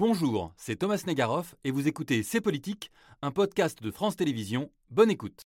Bonjour, c'est Thomas Negaroff et vous écoutez C'est Politique, un podcast de France Télévisions. Bonne écoute.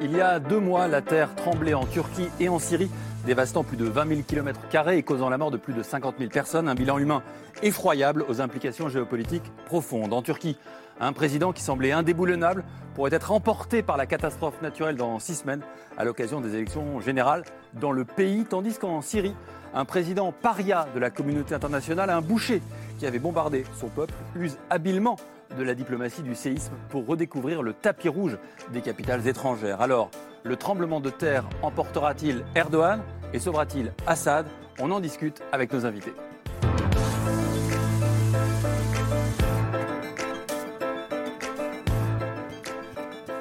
Il y a 2 mois, la terre tremblait en Turquie et en Syrie, dévastant plus de 20 000 km² et causant la mort de plus de 50 000 personnes. Un bilan humain effroyable aux implications géopolitiques profondes. En Turquie, un président qui semblait indéboulonnable pourrait être emporté par la catastrophe naturelle dans 6 semaines à l'occasion des élections générales dans le pays. Tandis qu'en Syrie, un président paria de la communauté internationale, un boucher qui avait bombardé son peuple, use habilement de la diplomatie du séisme pour redécouvrir le tapis rouge des capitales étrangères. Alors, le tremblement de terre emportera-t-il Erdogan et sauvera-t-il Assad ? On en discute avec nos invités.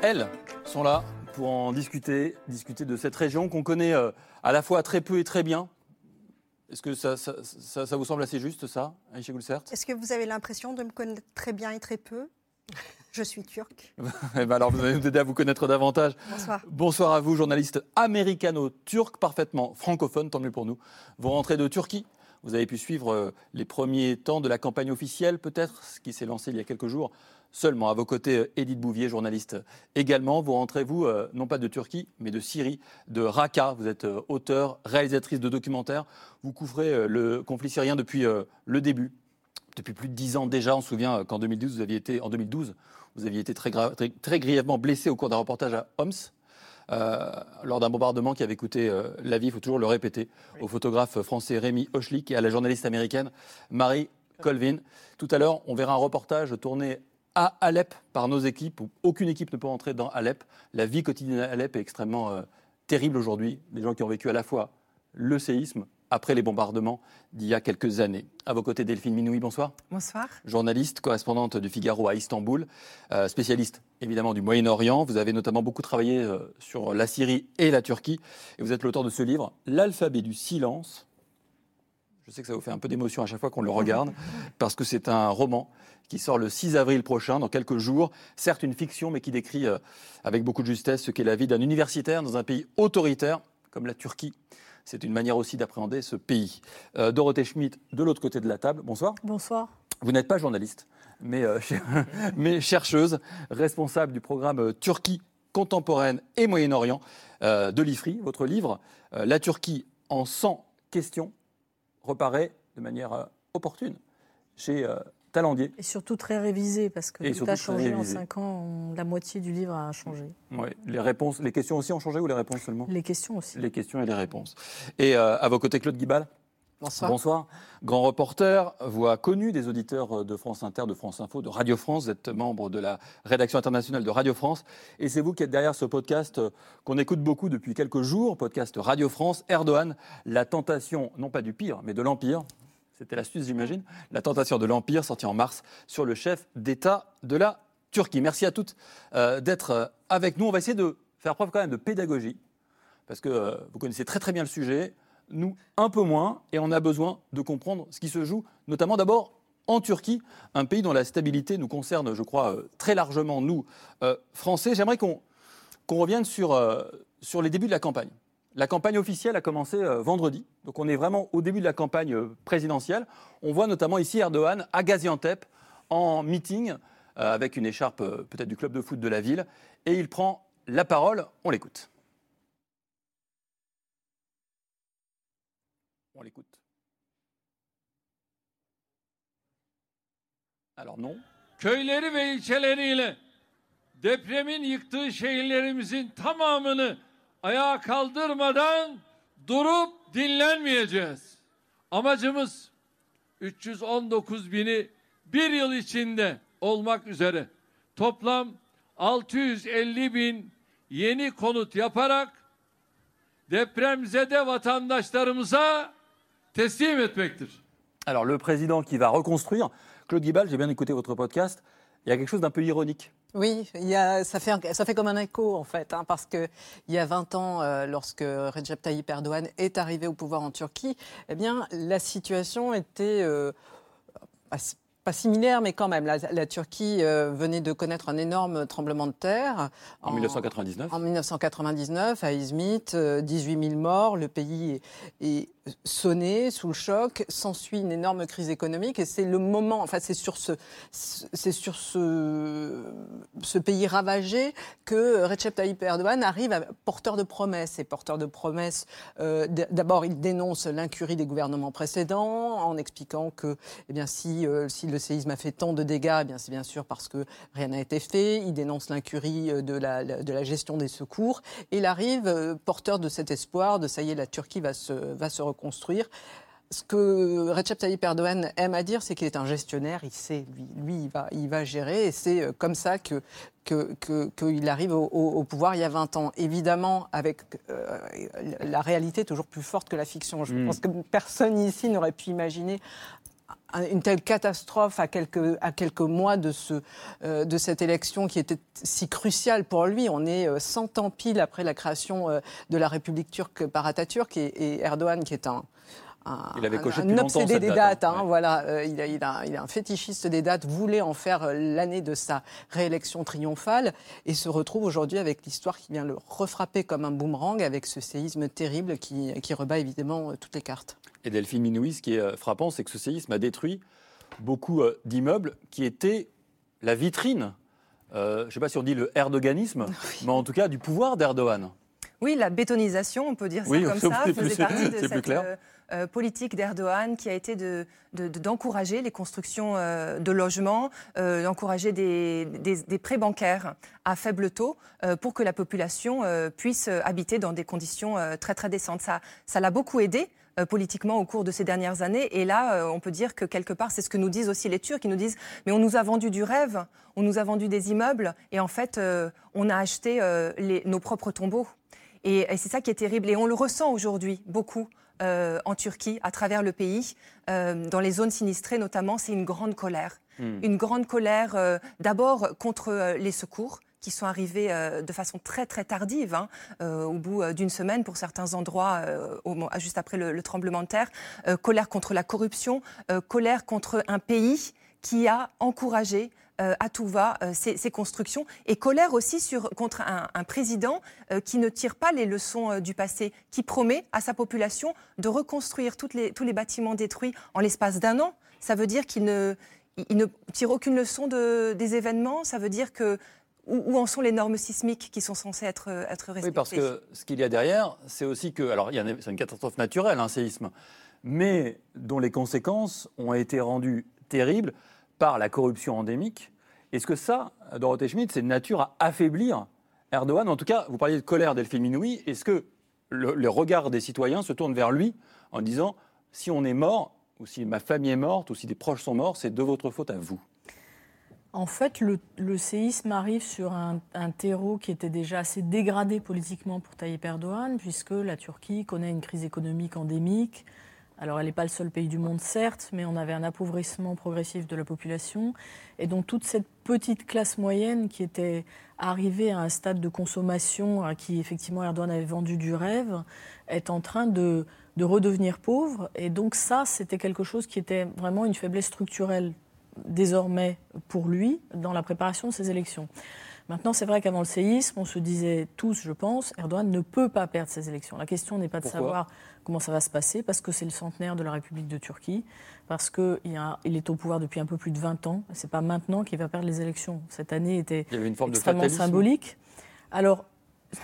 Elles sont là pour en discuter de cette région qu'on connaît à la fois très peu et très bien. Est-ce que ça vous semble assez juste, ça, Ayşegül Sert ? Est-ce que vous avez l'impression de me connaître très bien et très peu ? Je suis turque. Alors, vous allez nous aider à vous connaître davantage. Bonsoir. Bonsoir à vous, journaliste américano-turque, parfaitement francophone, tant mieux pour nous. Vous rentrez de Turquie. Vous avez pu suivre les premiers temps de la campagne officielle, peut-être, ce qui s'est lancé il y a quelques jours. Seulement, à vos côtés, Édith Bouvier, journaliste également. Vous rentrez, non pas de Turquie, mais de Syrie, de Raqqa. Vous êtes auteur, réalisatrice de documentaires. Vous couvrez le conflit syrien depuis le début, depuis plus de 10 ans déjà. On se souvient qu'en 2012, vous aviez été très grièvement blessé au cours d'un reportage à Homs. Lors d'un bombardement qui avait coûté la vie, il faut toujours le répéter, oui, au photographe français Rémi Ochlik et à la journaliste américaine Mary Colvin. Tout à l'heure, on verra un reportage tourné à Alep par nos équipes, où aucune équipe ne peut entrer dans Alep. La vie quotidienne à Alep est extrêmement terrible aujourd'hui. Les gens qui ont vécu à la fois le séisme après les bombardements d'il y a quelques années. À vos côtés, Delphine Minoui, bonsoir. Bonsoir. Journaliste, correspondante du Figaro à Istanbul, spécialiste évidemment du Moyen-Orient. Vous avez notamment beaucoup travaillé sur la Syrie et la Turquie. Et vous êtes l'auteur de ce livre, L'alphabet du silence. Je sais que ça vous fait un peu d'émotion à chaque fois qu'on le regarde, parce que c'est un roman qui sort le 6 avril prochain, dans quelques jours. Certes une fiction, mais qui décrit avec beaucoup de justesse ce qu'est la vie d'un universitaire dans un pays autoritaire comme la Turquie. C'est une manière aussi d'appréhender ce pays. Dorothée Schmid, de l'autre côté de la table, bonsoir. Bonsoir. Vous n'êtes pas journaliste, mais chercheuse, responsable du programme Turquie contemporaine et Moyen-Orient de l'IFRI. Votre livre, La Turquie en 100 questions, reparaît de manière opportune chez Talandier. Et surtout très révisé, parce que tout a changé en 5 ans, la moitié du livre a changé. Ouais, les questions aussi ont changé ou les réponses seulement ? Les questions aussi. Les questions et les réponses. Et à vos côtés, Claude Guibal. Bonsoir. Bonsoir. Grand reporter, voix connue des auditeurs de France Inter, de France Info, de Radio France. Vous êtes membre de la rédaction internationale de Radio France. Et c'est vous qui êtes derrière ce podcast qu'on écoute beaucoup depuis quelques jours, podcast Radio France, Erdogan, la tentation, non pas du pire, mais de l'Empire. C'était l'astuce, j'imagine. La tentation de l'Empire, sortie en mars, sur le chef d'État de la Turquie. Merci à toutes d'être avec nous. On va essayer de faire preuve quand même de pédagogie, parce que vous connaissez très très bien le sujet, nous un peu moins, et on a besoin de comprendre ce qui se joue, notamment d'abord en Turquie, un pays dont la stabilité nous concerne, je crois, très largement, nous, Français. J'aimerais qu'on revienne sur les débuts de la campagne. La campagne officielle a commencé vendredi, donc on est vraiment au début de la campagne présidentielle. On voit notamment ici Erdogan à Gaziantep en meeting avec une écharpe peut-être du club de foot de la ville et il prend la parole, on l'écoute. On l'écoute. Alors non. Köyleri ve ilçeleriyle depremin yıktığı şehirlerimizin tamamını ayağa kaldırmadan durup dinlenmeyeceğiz. Amacımız 319 bini bir yıl içinde olmak üzere toplam 650 bin yeni konut yaparak depremzede vatandaşlarımıza teslim etmektir. Alors le président qui va reconstruire, Claude Guibal, j'ai bien écouté votre podcast, il y a quelque chose d'un peu ironique. Oui, ça fait comme un écho en fait, hein, parce qu'il y a 20 ans, lorsque Recep Tayyip Erdogan est arrivé au pouvoir en Turquie, eh bien, la situation était pas similaire, mais quand même. La Turquie venait de connaître un énorme tremblement de terre. En 1999 à Izmit, 18 000 morts. Le pays est sonné, sous le choc, s'ensuit une énorme crise économique et c'est le moment, enfin c'est sur ce pays ravagé que Recep Tayyip Erdogan arrive porteur de promesses. Et porteur de promesses, d'abord il dénonce l'incurie des gouvernements précédents en expliquant que si le séisme a fait tant de dégâts, c'est bien sûr parce que rien n'a été fait. Il dénonce l'incurie de la gestion des secours. Il arrive porteur de cet espoir de ça y est, la Turquie va se reconstruire. Ce que Recep Tayyip Erdogan aime à dire, c'est qu'il est un gestionnaire, il sait, lui il va gérer, et c'est comme ça qu'il arrive au pouvoir il y a 20 ans. Évidemment, avec la réalité toujours plus forte que la fiction. Je pense que personne ici n'aurait pu imaginer une telle catastrophe à quelques mois de cette élection qui était si cruciale pour lui. On est 100 ans pile après la création de la République turque par Atatürk et Erdogan qui est un obsédé des dates. Il est un fétichiste des dates, voulait en faire l'année de sa réélection triomphale et se retrouve aujourd'hui avec l'histoire qui vient le refrapper comme un boomerang avec ce séisme terrible qui rebat évidemment toutes les cartes. Et Delphine Minoui, ce qui est frappant, c'est que ce séisme a détruit beaucoup d'immeubles qui étaient la vitrine, je ne sais pas si on dit le erdoganisme, mais en tout cas du pouvoir d'Erdogan. Oui, la bétonisation, on peut dire ça comme ça, faisait partie de cette politique d'Erdogan qui a été d'encourager les constructions de logements, d'encourager des prêts bancaires à faible taux pour que la population puisse habiter dans des conditions très très décentes. Ça l'a beaucoup aidé politiquement au cours de ces dernières années. Et là, on peut dire que quelque part, c'est ce que nous disent aussi les Turcs. Ils nous disent, mais on nous a vendu du rêve, on nous a vendu des immeubles et en fait, on a acheté nos propres tombeaux. Et c'est ça qui est terrible. Et on le ressent aujourd'hui beaucoup en Turquie, à travers le pays. Dans les zones sinistrées notamment, c'est une grande colère. Une grande colère d'abord contre les secours qui sont arrivés de façon très très tardive, au bout d'une semaine pour certains endroits, juste après le tremblement de terre. Colère contre la corruption, colère contre un pays qui a encouragé à tout va ces constructions, et colère aussi contre un président qui ne tire pas les leçons du passé, qui promet à sa population de reconstruire tous les bâtiments détruits en l'espace d'un an. Ça veut dire qu'il ne tire aucune leçon des événements, ça veut dire que où en sont les normes sismiques qui sont censées être respectées. Oui, parce que ce qu'il y a derrière, c'est aussi que... Alors, c'est une catastrophe naturelle, un séisme, mais dont les conséquences ont été rendues terribles par la corruption endémique. Est-ce que ça, Dorothée Schmid, c'est de nature à affaiblir Erdogan ? En tout cas, vous parliez de colère, Delphine Minoui. Est-ce que le regard des citoyens se tourne vers lui en disant « si on est mort, ou si ma famille est morte, ou si des proches sont morts, c'est de votre faute à vous ». En fait, le séisme arrive sur un terreau qui était déjà assez dégradé politiquement pour Tayyip Erdogan, puisque la Turquie connaît une crise économique endémique. Alors, elle n'est pas le seul pays du monde, certes, mais on avait un appauvrissement progressif de la population. Et donc, toute cette petite classe moyenne qui était arrivée à un stade de consommation à qui, effectivement, Erdogan avait vendu du rêve, est en train de redevenir pauvre. Et donc, ça, c'était quelque chose qui était vraiment une faiblesse structurelle, désormais, pour lui, dans la préparation de ces élections. Maintenant, c'est vrai qu'avant le séisme, on se disait tous, je pense, Erdogan ne peut pas perdre ces élections. La question n'est pas de savoir comment ça va se passer, parce que c'est le centenaire de la République de Turquie, parce qu'il est au pouvoir depuis un peu plus de 20 ans. Ce n'est pas maintenant qu'il va perdre les élections. Cette année était extrêmement symbolique. Alors,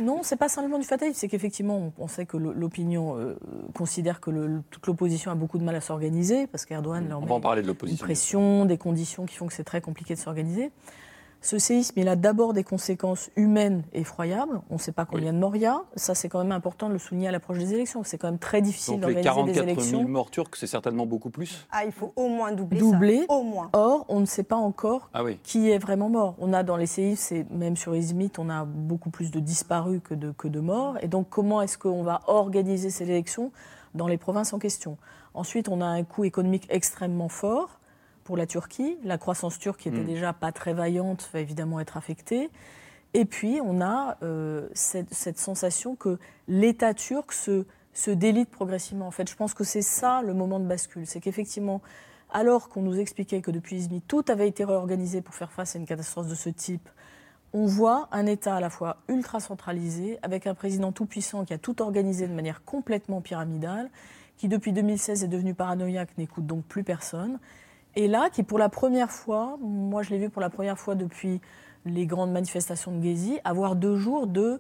non, ce n'est pas simplement du fatalisme. C'est qu'effectivement, on sait que l'opinion considère que toute l'opposition a beaucoup de mal à s'organiser, parce qu'Erdogan leur met une pression, des conditions qui font que c'est très compliqué de s'organiser. Ce séisme, il a d'abord des conséquences humaines effroyables. On ne sait pas combien de morts il y a. Ça, c'est quand même important de le souligner à l'approche des élections. C'est quand même très difficile d'organiser des élections. Donc les 44 000 morts turques, c'est certainement beaucoup plus. Ah, il faut au moins doubler ça. Au moins. Or, on ne sait pas encore qui est vraiment mort. On a dans les séismes, même sur Izmit, on a beaucoup plus de disparus que de morts. Et donc, comment est-ce qu'on va organiser ces élections dans les provinces en question ? Ensuite, on a un coût économique extrêmement fort pour la Turquie. La croissance turque, qui était déjà pas très vaillante, va évidemment être affectée. Et puis, on a cette sensation que l'État turc se délite progressivement. En fait, je pense que c'est ça le moment de bascule. C'est qu'effectivement, alors qu'on nous expliquait que depuis Izmit, tout avait été réorganisé pour faire face à une catastrophe de ce type, on voit un État à la fois ultra centralisé, avec un président tout-puissant qui a tout organisé de manière complètement pyramidale, qui depuis 2016 est devenu paranoïaque, n'écoute donc plus personne. Et là, qui pour la première fois, moi je l'ai vu pour la première fois depuis les grandes manifestations de Gezi, avoir 2 jours de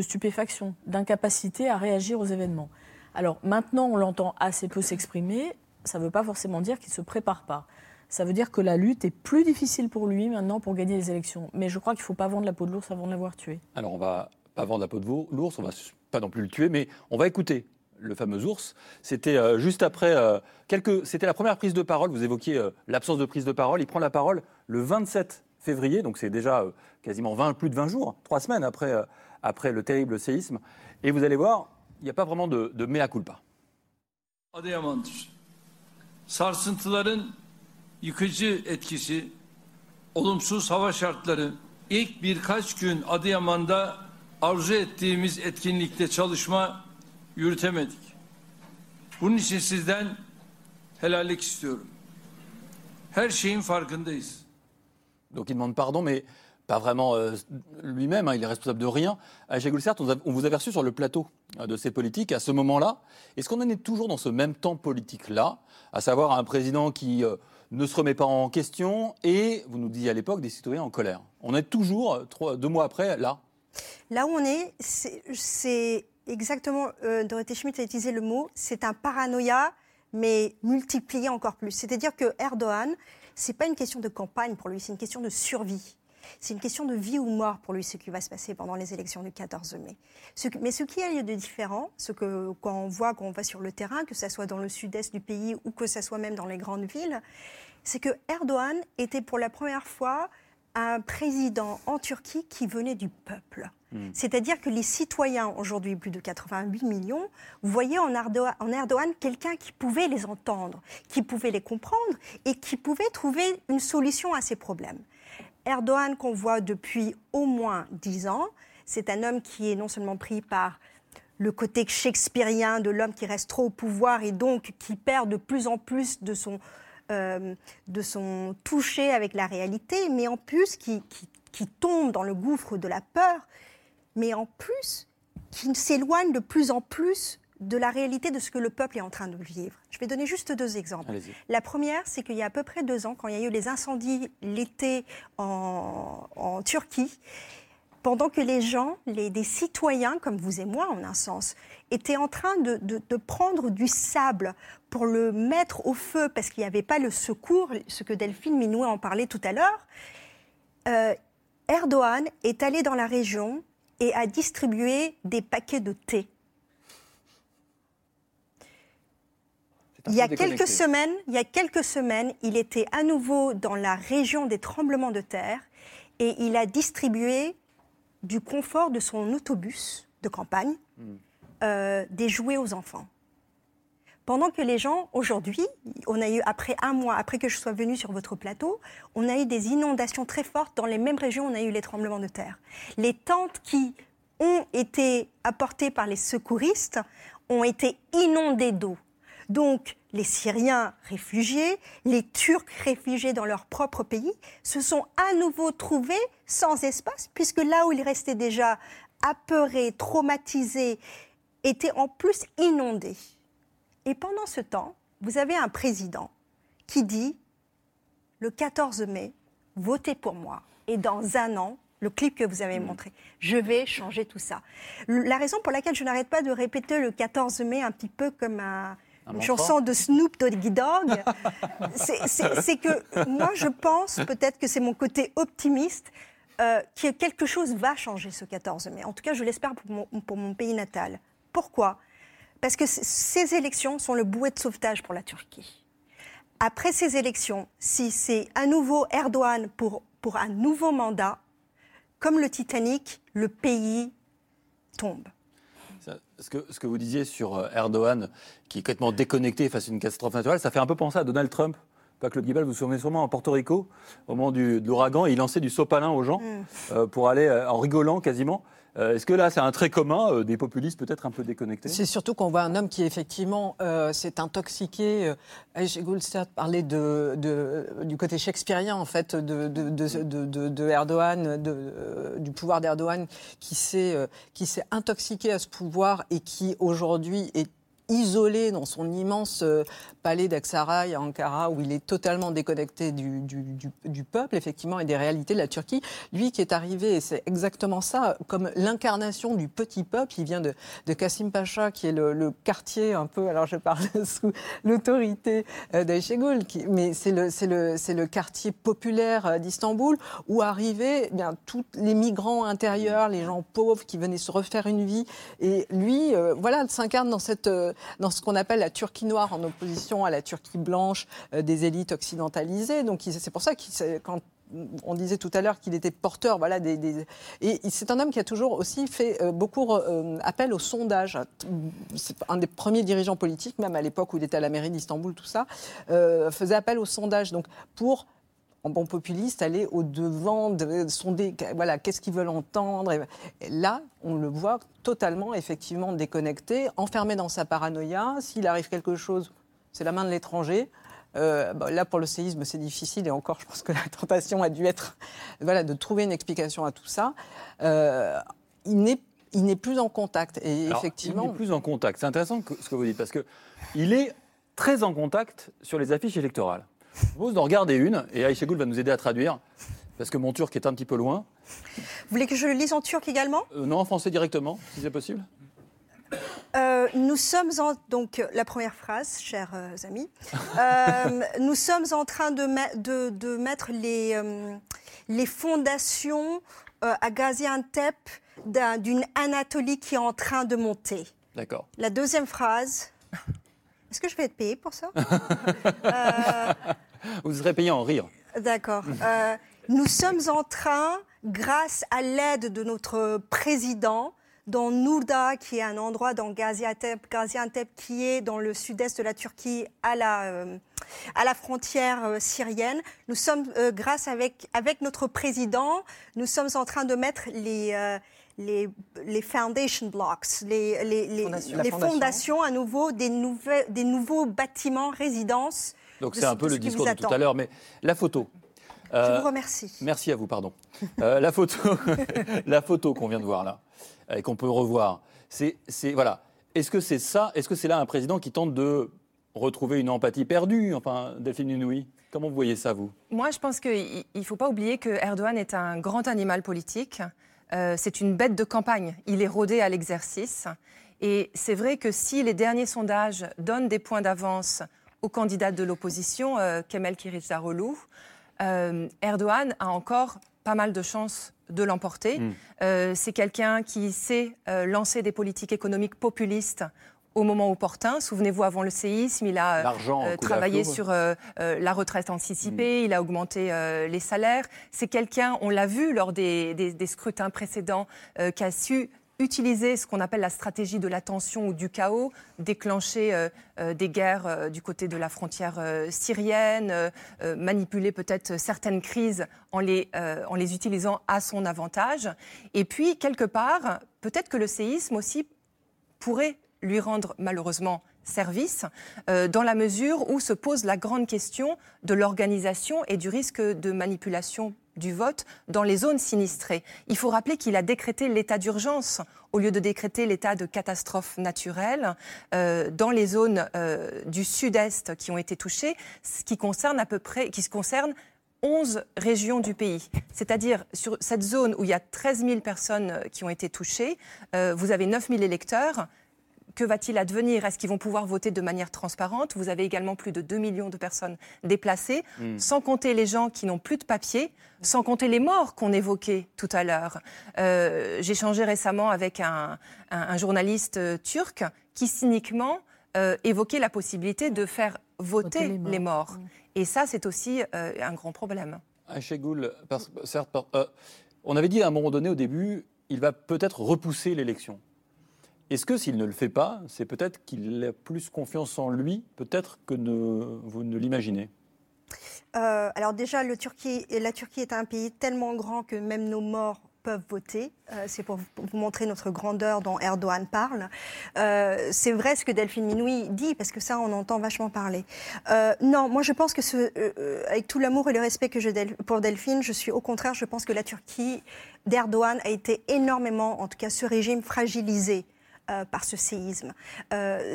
stupéfaction, d'incapacité à réagir aux événements. Alors maintenant, on l'entend assez peu s'exprimer, ça ne veut pas forcément dire qu'il ne se prépare pas. Ça veut dire que la lutte est plus difficile pour lui maintenant pour gagner les élections. Mais je crois qu'il ne faut pas vendre la peau de l'ours avant de l'avoir tué. Alors on ne va pas vendre la peau de l'ours, on ne va pas non plus le tuer, mais on va écouter le fameux ours. C'était juste après... C'était la première prise de parole, vous évoquiez l'absence de prise de parole. Il prend la parole le 27 février, donc c'est déjà quasiment plus de 20 jours, 3 semaines après le terrible séisme. Et vous allez voir, il n'y a pas vraiment de mea culpa. Adıyaman'dır. Sarsıntıların yıkıcı etkisi, olumsuz hava şartları, ilk birkaç gün Adıyaman'da arzu ettiğimiz etkinlikte çalışma yürütemedik. Bunun için sizden helallik istiyorum. Her şeyin farkındayız. Donc il demande pardon, mais pas vraiment lui-même, hein, il est responsable de rien. Ayşegül Sert, on vous a reçu sur le plateau de ces politiques à ce moment-là. Est-ce qu'on en est toujours dans ce même temps politique-là, à savoir un président qui ne se remet pas en question et, vous nous disiez à l'époque, des citoyens en colère? On est toujours, 2 mois après, là? Là où on est, c'est exactement, Dorothée Schmid a utilisé le mot, c'est un paranoïa, mais multiplié encore plus. C'est-à-dire que Erdogan... C'est pas une question de campagne pour lui, c'est une question de survie. C'est une question de vie ou mort pour lui, ce qui va se passer pendant les élections du 14 mai. Mais ce qui a lieu de différent, ce que quand on va sur le terrain, que ça soit dans le sud-est du pays ou que ça soit même dans les grandes villes, c'est que Erdogan était pour la première fois un président en Turquie qui venait du peuple. C'est-à-dire que les citoyens, aujourd'hui plus de 88 millions, voyaient en Erdogan quelqu'un qui pouvait les entendre, qui pouvait les comprendre et qui pouvait trouver une solution à ces problèmes. Erdogan, qu'on voit depuis au moins 10 ans, c'est un homme qui est non seulement pris par le côté shakespearien de l'homme qui reste trop au pouvoir et donc qui perd de plus en plus de son toucher avec la réalité, mais en plus qui tombe dans le gouffre de la peur, mais en plus, qui s'éloigne de plus en plus de la réalité de ce que le peuple est en train de vivre. Je vais donner juste 2 exemples. Allez-y. La première, c'est qu'il y a à peu près 2 ans, quand il y a eu les incendies l'été en Turquie, pendant que les gens, des citoyens, comme vous et moi en un sens, étaient en train de prendre du sable pour le mettre au feu, parce qu'il n'y avait pas le secours, ce que Delphine Minoui en parlait tout à l'heure, Erdogan est allé dans la région et a distribué des paquets de thé. Il y a quelques semaines, il était à nouveau dans la région des tremblements de terre et il a distribué du confort de son autobus de campagne des jouets aux enfants. Pendant que les gens, aujourd'hui, on a eu, après 1 mois, après que je sois venue sur votre plateau, on a eu des inondations très fortes. Dans les mêmes régions, on a eu les tremblements de terre. Les tentes qui ont été apportées par les secouristes ont été inondées d'eau. Donc, les Syriens réfugiés, les Turcs réfugiés dans leur propre pays, se sont à nouveau trouvés sans espace, puisque là où ils restaient déjà apeurés, traumatisés, étaient en plus inondés. Et pendant ce temps, vous avez un président qui dit « Le 14 mai, votez pour moi. Et dans 1 an, le clip que vous avez montré, je vais changer tout ça. » La raison pour laquelle je n'arrête pas de répéter le 14 mai un petit peu comme une chanson de Snoop Doggy Dogg, c'est que moi je pense, peut-être que c'est mon côté optimiste, que quelque chose va changer ce 14 mai. En tout cas, je l'espère pour mon pays natal. Pourquoi ? Parce que ces élections sont le bouée de sauvetage pour la Turquie. Après ces élections, si c'est à nouveau Erdogan pour un nouveau mandat, comme le Titanic, le pays tombe. Ce que vous disiez sur Erdogan, qui est complètement déconnecté face à une catastrophe naturelle, ça fait un peu penser à Donald Trump. Pas Claude Guibal, vous vous souvenez sûrement, en Porto Rico, au moment de l'ouragan, il lançait du sopalin aux gens pour aller en rigolant quasiment. Est-ce que là, c'est un trait commun des populistes peut-être un peu déconnectés ? C'est surtout qu'on voit un homme qui, effectivement, s'est intoxiqué. Ayşegül Sert parlait du côté shakespearien, en fait, de Erdogan, du pouvoir d'Erdogan, qui s'est intoxiqué à ce pouvoir et qui, aujourd'hui, est isolé dans son immense palais d'Aksaray à Ankara, où il est totalement déconnecté du peuple, effectivement, et des réalités de la Turquie. Lui qui est arrivé, et c'est exactement ça, comme l'incarnation du petit peuple. Il vient de Kasım Paşa, qui est le quartier un peu, alors je parle sous l'autorité d'Ayşegül, mais c'est le quartier populaire d'Istanbul, où arrivaient tous les migrants intérieurs, les gens pauvres qui venaient se refaire une vie. Et lui, s'incarne dans ce qu'on appelle la Turquie noire, en opposition à la Turquie blanche des élites occidentalisées. Donc c'est pour ça que quand on disait tout à l'heure qu'il était porteur, et c'est un homme qui a toujours aussi fait beaucoup appel au sondage. C'est un des premiers dirigeants politiques, même à l'époque où il était à la mairie d'Istanbul, tout ça, faisait appel au sondage. Donc pour, en bon populiste, aller au-devant, sonder, qu'est-ce qu'ils veulent entendre. Et là, on le voit totalement, effectivement, déconnecté, enfermé dans sa paranoïa. S'il arrive quelque chose, c'est la main de l'étranger. Là, pour le séisme, c'est difficile. Et encore, je pense que la tentation a dû être de trouver une explication à tout ça. Il n'est plus en contact. Et alors, effectivement, il n'est plus en contact. C'est intéressant ce que vous dites, parce qu'il est très en contact sur les affiches électorales. Je propose d'en regarder une, et Ayşegül va nous aider à traduire, parce que mon turc est un petit peu loin. Vous voulez que je le lise en turc également ? Non, en français directement, si c'est possible. Nous sommes donc la première phrase, chers amis. Nous sommes en train de mettre les fondations à Gaziantep d'une Anatolie qui est en train de monter. D'accord. La deuxième phrase. Est-ce que je vais être payée pour ça ? Vous serez payée en rire. D'accord. Nous sommes en train, grâce à l'aide de notre président, dans Nourda, qui est un endroit dans Gaziantep qui est dans le sud-est de la Turquie, à la frontière syrienne. Nous sommes, grâce avec notre président, nous sommes en train de mettre les foundation blocks, les fondations à nouveau des nouveaux bâtiments, résidences. Donc c'est un peu le discours de tout à l'heure, mais la photo. Je vous remercie. Merci à vous, pardon. La photo qu'on vient de voir là, et qu'on peut revoir, c'est. Est-ce que c'est ça ? Est-ce que c'est là un président qui tente de retrouver une empathie perdue ? Enfin, Delphine Minoui, comment vous voyez ça, vous ? Moi, je pense qu'il ne faut pas oublier que Erdogan est un grand animal politique. C'est une bête de campagne. Il est rodé à l'exercice. Et c'est vrai que si les derniers sondages donnent des points d'avance aux candidats de l'opposition, Kemal Kılıçdaroğlu, Erdogan a encore pas mal de chances de l'emporter. C'est quelqu'un qui sait lancer des politiques économiques populistes au moment opportun. Souvenez-vous, avant le séisme, il a travaillé sur la retraite anticipée, il a augmenté les salaires. C'est quelqu'un, on l'a vu lors des scrutins précédents, qui a su utiliser ce qu'on appelle la stratégie de la tension ou du chaos, déclencher des guerres du côté de la frontière syrienne, manipuler peut-être certaines crises en les utilisant à son avantage. Et puis, quelque part, peut-être que le séisme aussi pourrait lui rendre malheureusement service, dans la mesure où se pose la grande question de l'organisation et du risque de manipulation du vote dans les zones sinistrées. Il faut rappeler qu'il a décrété l'état d'urgence au lieu de décréter l'état de catastrophe naturelle dans les zones du sud-est qui ont été touchées, ce qui concerne 11 régions du pays. C'est-à-dire, sur cette zone où il y a 13 000 personnes qui ont été touchées, vous avez 9 000 électeurs. Que va-t-il advenir ? Est-ce qu'ils vont pouvoir voter de manière transparente ? Vous avez également plus de 2 millions de personnes déplacées, sans compter les gens qui n'ont plus de papier, sans compter les morts qu'on évoquait tout à l'heure. J'ai échangé récemment avec un journaliste turc qui cyniquement évoquait la possibilité de faire voter les morts. Et ça, c'est aussi un grand problème. Ayşegül, on avait dit à un moment donné au début, il va peut-être repousser l'élection. Est-ce que s'il ne le fait pas, c'est peut-être qu'il a plus confiance en lui, peut-être que vous ne l'imaginez ? Alors déjà, la Turquie est un pays tellement grand que même nos morts peuvent voter. C'est pour vous montrer notre grandeur dont Erdogan parle. C'est vrai ce que Delphine Minoui dit, parce que ça, on entend vachement parler. Non, moi, je pense que, avec tout l'amour et le respect que j'ai pour Delphine, je pense que la Turquie d'Erdogan a été énormément, en tout cas ce régime, fragilisé. par ce séisme.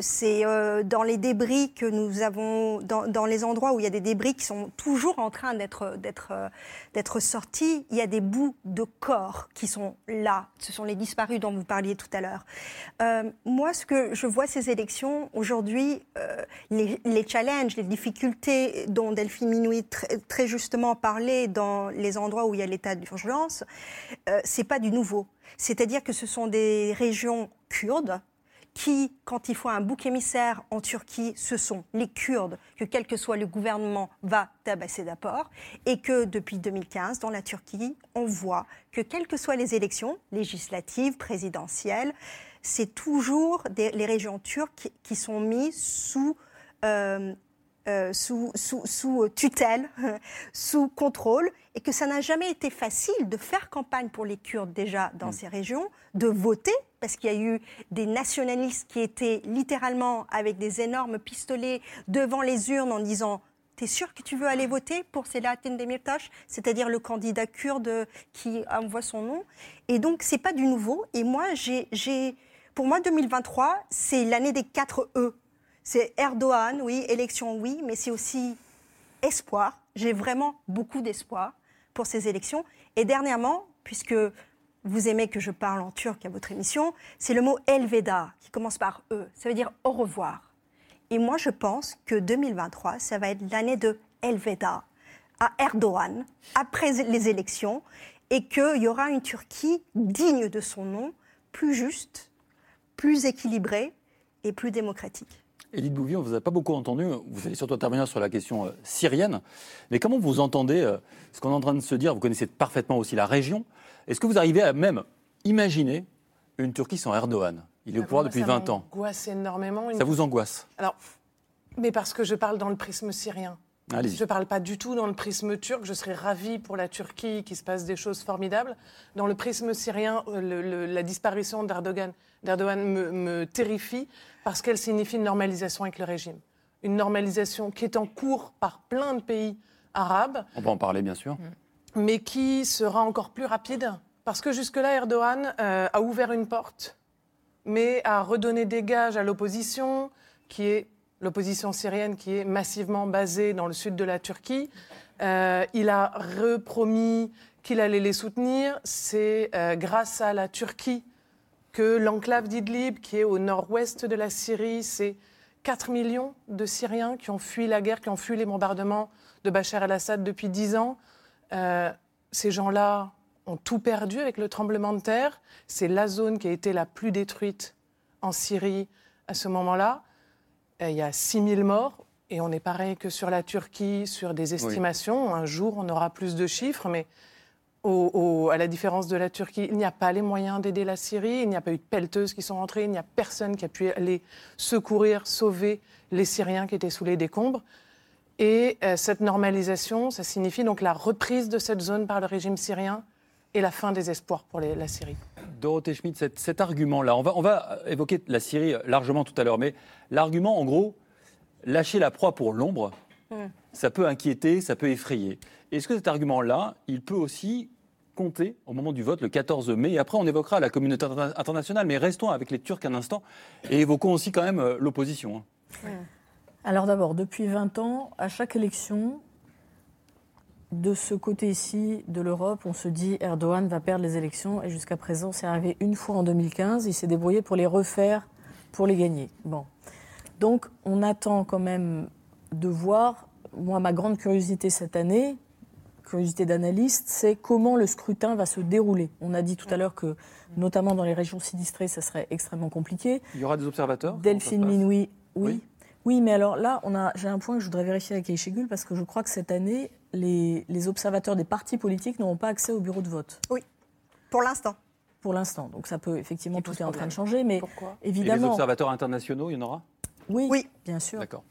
C'est dans les débris que nous avons, dans les endroits où il y a des débris qui sont toujours en train d'être sortis, il y a des bouts de corps qui sont là. Ce sont les disparus dont vous parliez tout à l'heure. Moi, ce que je vois ces élections aujourd'hui, les challenges, les difficultés dont Delphine Minoui très justement parlait dans les endroits où il y a l'état d'urgence, c'est pas du nouveau. C'est-à-dire que ce sont des régions kurdes qui, quand il faut un bouc émissaire en Turquie, ce sont les Kurdes que quel que soit le gouvernement va tabasser d'abord, et que depuis 2015, dans la Turquie, on voit que quelles que soient les élections législatives, présidentielles, c'est toujours les régions turques qui sont mises sous tutelle, sous contrôle, et que ça n'a jamais été facile de faire campagne pour les Kurdes déjà dans ces régions, de voter, parce qu'il y a eu des nationalistes qui étaient littéralement avec des énormes pistolets devant les urnes en disant « T'es sûr que tu veux aller voter pour Selahattin Demirtas ?» c'est-à-dire le candidat kurde qui envoie son nom. Et donc, c'est pas du nouveau. Et moi, pour moi, 2023, c'est l'année des 4 E. C'est Erdogan, oui, élection, oui, mais c'est aussi espoir. J'ai vraiment beaucoup d'espoir pour ces élections. Et dernièrement, puisque vous aimez que je parle en turc à votre émission, c'est le mot Elveda qui commence par E. Ça veut dire au revoir. Et moi, je pense que 2023, ça va être l'année de Elveda à Erdogan, après les élections, et qu'il y aura une Turquie digne de son nom, plus juste, plus équilibrée et plus démocratique. Édith Bouvier, on ne vous a pas beaucoup entendu, vous allez surtout intervenir sur la question syrienne, mais comment vous entendez ce qu'on est en train de se dire ? Vous connaissez parfaitement aussi la région. Est-ce que vous arrivez à même imaginer une Turquie sans Erdogan ? Il est au pouvoir depuis 20 ans. Ça m'angoisse énormément. Ça vous angoisse ? Alors, mais parce que je parle dans le prisme syrien. Allez-y. Je ne parle pas du tout dans le prisme turc. Je serais ravie pour la Turquie qu'il se passe des choses formidables. Dans le prisme syrien, la disparition d'Erdogan me terrifie parce qu'elle signifie une normalisation avec le régime. Une normalisation qui est en cours par plein de pays arabes. On peut en parler, bien sûr. Mais qui sera encore plus rapide. Parce que jusque-là, Erdogan a ouvert une porte, mais a redonné des gages à l'opposition qui est... L'opposition syrienne qui est massivement basée dans le sud de la Turquie, il a repromis qu'il allait les soutenir. C'est grâce à la Turquie que l'enclave d'Idlib, qui est au nord-ouest de la Syrie, c'est 4 millions de Syriens qui ont fui la guerre, qui ont fui les bombardements de Bachar al-Assad depuis 10 ans. Ces gens-là ont tout perdu avec le tremblement de terre. C'est la zone qui a été la plus détruite en Syrie à ce moment-là. Il y a 6000 morts, et on est pareil que sur la Turquie, sur des estimations. Oui. Un jour, on aura plus de chiffres, mais à la différence de la Turquie, il n'y a pas les moyens d'aider la Syrie, il n'y a pas eu de pelleteuses qui sont rentrées, il n'y a personne qui a pu aller secourir, sauver les Syriens qui étaient sous les décombres. Et cette normalisation, ça signifie donc la reprise de cette zone par le régime syrien et la fin des espoirs pour la Syrie. Dorothée Schmid, cet argument-là, on va évoquer la Syrie largement tout à l'heure, mais l'argument, en gros, lâcher la proie pour l'ombre, ça peut inquiéter, ça peut effrayer. Est-ce que cet argument-là, il peut aussi compter au moment du vote, le 14 mai, et après on évoquera la communauté internationale, mais restons avec les Turcs un instant, et évoquons aussi quand même l'opposition. Alors d'abord, depuis 20 ans, à chaque élection... De ce côté-ci de l'Europe, on se dit Erdogan va perdre les élections et jusqu'à présent, c'est arrivé une fois en 2015. Il s'est débrouillé pour les refaire, pour les gagner. Bon, donc on attend quand même de voir. Moi, ma grande curiosité cette année, curiosité d'analyste, c'est comment le scrutin va se dérouler. On a dit tout à l'heure que, notamment dans les régions sinistrées, ça serait extrêmement compliqué. Il y aura des observateurs. Delphine Minoui, oui. Oui, mais alors là, j'ai un point que je voudrais vérifier avec Ayşegül parce que je crois que cette année, les observateurs des partis politiques n'auront pas accès au bureau de vote. Oui, pour l'instant. Pour l'instant, donc ça peut effectivement, tout est en train de changer, mais pourquoi évidemment... Et les observateurs internationaux, il y en aura ? Oui, bien sûr. D'accord.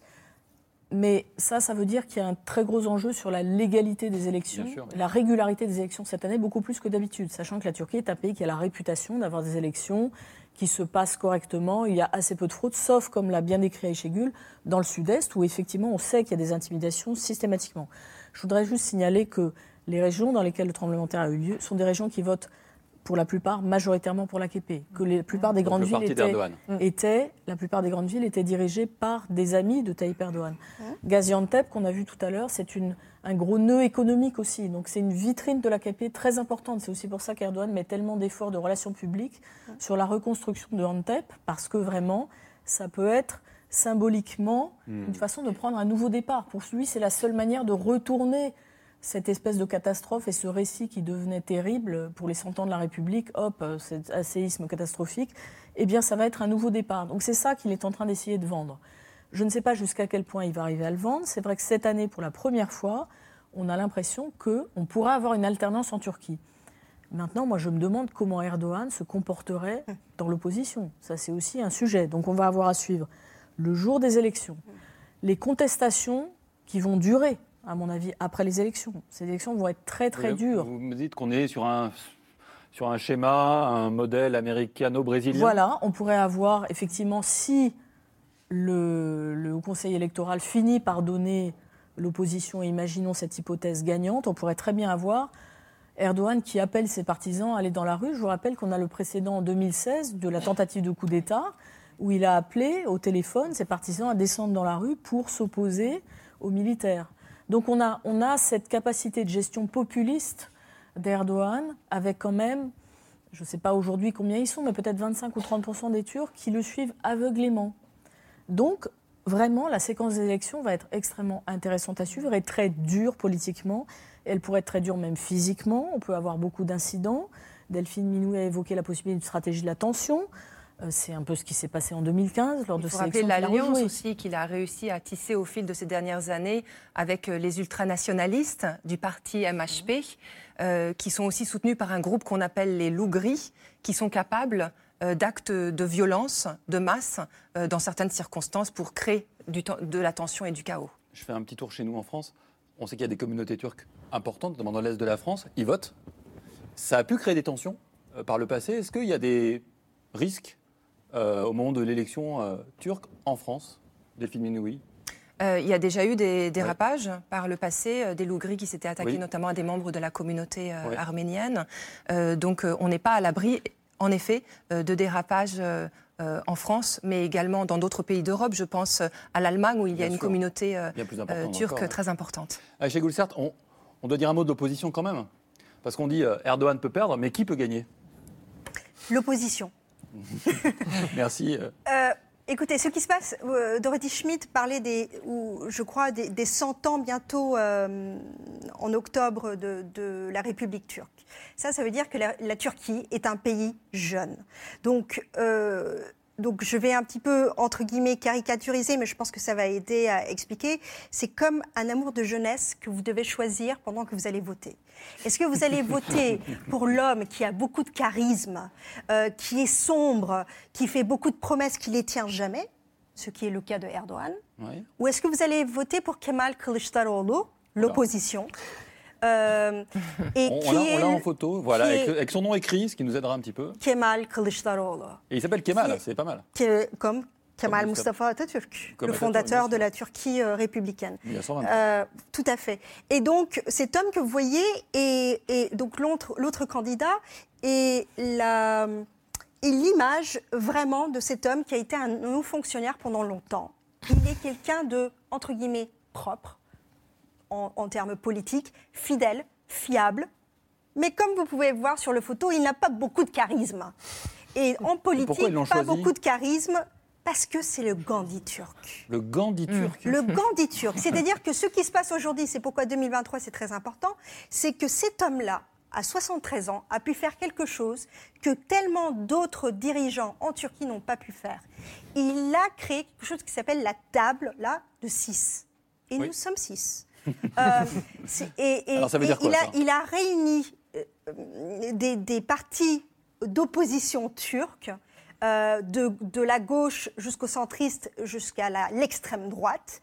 Mais ça veut dire qu'il y a un très gros enjeu sur la légalité des élections, bien sûr, mais... la régularité des élections cette année, beaucoup plus que d'habitude, sachant que la Turquie est un pays qui a la réputation d'avoir des élections qui se passent correctement, il y a assez peu de fraude, sauf, comme l'a bien décrit Ayşegül, dans le sud-est, où effectivement on sait qu'il y a des intimidations systématiquement. Je voudrais juste signaler que les régions dans lesquelles le tremblement de terre a eu lieu sont des régions qui votent pour la plupart, majoritairement pour l'AKP, que la plupart des grandes villes étaient dirigées par des amis de Tayyip Erdogan. Gaziantep, qu'on a vu tout à l'heure, c'est un gros nœud économique aussi. Donc c'est une vitrine de l'AKP très importante. C'est aussi pour ça qu'Erdogan met tellement d'efforts de relations publiques sur la reconstruction de Antep, parce que vraiment, ça peut être symboliquement une façon de prendre un nouveau départ. Pour lui, c'est la seule manière de retourner cette espèce de catastrophe et ce récit qui devenait terrible pour les 100 ans de la République, hop, cet séisme catastrophique, eh bien ça va être un nouveau départ. Donc c'est ça qu'il est en train d'essayer de vendre. Je ne sais pas jusqu'à quel point il va arriver à le vendre. C'est vrai que cette année, pour la première fois, on a l'impression qu'on pourra avoir une alternance en Turquie. Maintenant, moi, je me demande comment Erdogan se comporterait dans l'opposition. Ça, c'est aussi un sujet. Donc on va avoir à suivre le jour des élections, les contestations qui vont durer, à mon avis, après les élections. Ces élections vont être très, très dures. Vous me dites qu'on est sur un schéma, un modèle américano-brésilien. Voilà, on pourrait avoir, effectivement, si le Conseil électoral finit par donner l'opposition, imaginons cette hypothèse gagnante, on pourrait très bien avoir Erdogan qui appelle ses partisans à aller dans la rue. Je vous rappelle qu'on a le précédent en 2016 de la tentative de coup d'État, où il a appelé au téléphone ses partisans à descendre dans la rue pour s'opposer aux militaires. Donc on a cette capacité de gestion populiste d'Erdogan avec quand même, je ne sais pas aujourd'hui combien ils sont, mais peut-être 25 ou 30% des Turcs qui le suivent aveuglément. Donc vraiment, la séquence des élections va être extrêmement intéressante à suivre et très dure politiquement. Elle pourrait être très dure même physiquement. On peut avoir beaucoup d'incidents. Delphine Minoui a évoqué la possibilité d'une stratégie de la tension. C'est un peu ce qui s'est passé en 2015 lors de ces élections. Il faut rappeler l'alliance aussi qu'il a réussi à tisser au fil de ces dernières années avec les ultranationalistes du parti MHP, qui sont aussi soutenus par un groupe qu'on appelle les loups gris, qui sont capables d'actes de violence, de masse, dans certaines circonstances pour créer de la tension et du chaos. Je fais un petit tour chez nous en France. On sait qu'il y a des communautés turques importantes, notamment dans l'Est de la France. Ils votent. Ça a pu créer des tensions par le passé. Est-ce qu'il y a des risques au moment de l'élection turque en France, Delphine Minoui? Il y a déjà eu des dérapages par le passé, des loups gris qui s'étaient attaqués notamment à des membres de la communauté arménienne. Donc on n'est pas à l'abri, en effet, de dérapages en France, mais également dans d'autres pays d'Europe. Je pense à l'Allemagne où il y a une communauté turque très importante. Ayşegül Sert, on doit dire un mot de l'opposition quand même. Parce qu'on dit Erdogan peut perdre, mais qui peut gagner? L'opposition. Merci. Écoutez, ce qui se passe, Dorothée Schmid parlait des 100 ans bientôt en octobre de la République turque. Ça veut dire que la Turquie est un pays jeune. Donc je vais un petit peu, entre guillemets, caricaturiser, mais je pense que ça va aider à expliquer. C'est comme un amour de jeunesse que vous devez choisir pendant que vous allez voter. Est-ce que vous allez voter pour l'homme qui a beaucoup de charisme, qui est sombre, qui fait beaucoup de promesses, qui ne les tient jamais, ce qui est le cas de Erdogan, ou est-ce que vous allez voter pour Kemal Kılıçdaroğlu, l'opposition? On l'a en photo, voilà, avec son nom écrit, ce qui nous aidera un petit peu. Kemal Kılıçdaroğlu. Et il s'appelle Kemal, c'est pas mal. Comme Kemal Mustafa Atatürk, le fondateur de la Turquie républicaine. Tout à fait. Et donc, cet homme que vous voyez et donc l'autre candidat est l'image vraiment de cet homme qui a été un haut fonctionnaire pendant longtemps. Il est quelqu'un de, entre guillemets, propre. En termes politiques, fidèle, fiable. Mais comme vous pouvez le voir sur la photo, il n'a pas beaucoup de charisme. Et en politique, beaucoup de charisme, parce que c'est le Gandhi turc. Le Gandhi turc. Le Gandhi turc. C'est-à-dire que ce qui se passe aujourd'hui, c'est pourquoi 2023 c'est très important, c'est que cet homme-là, à 73 ans, a pu faire quelque chose que tellement d'autres dirigeants en Turquie n'ont pas pu faire. Il a créé quelque chose qui s'appelle la table là, de 6. Et nous sommes 6. Alors ça veut dire quoi, il a réuni des partis d'opposition turque, de la gauche jusqu'au centriste, jusqu'à l'extrême droite,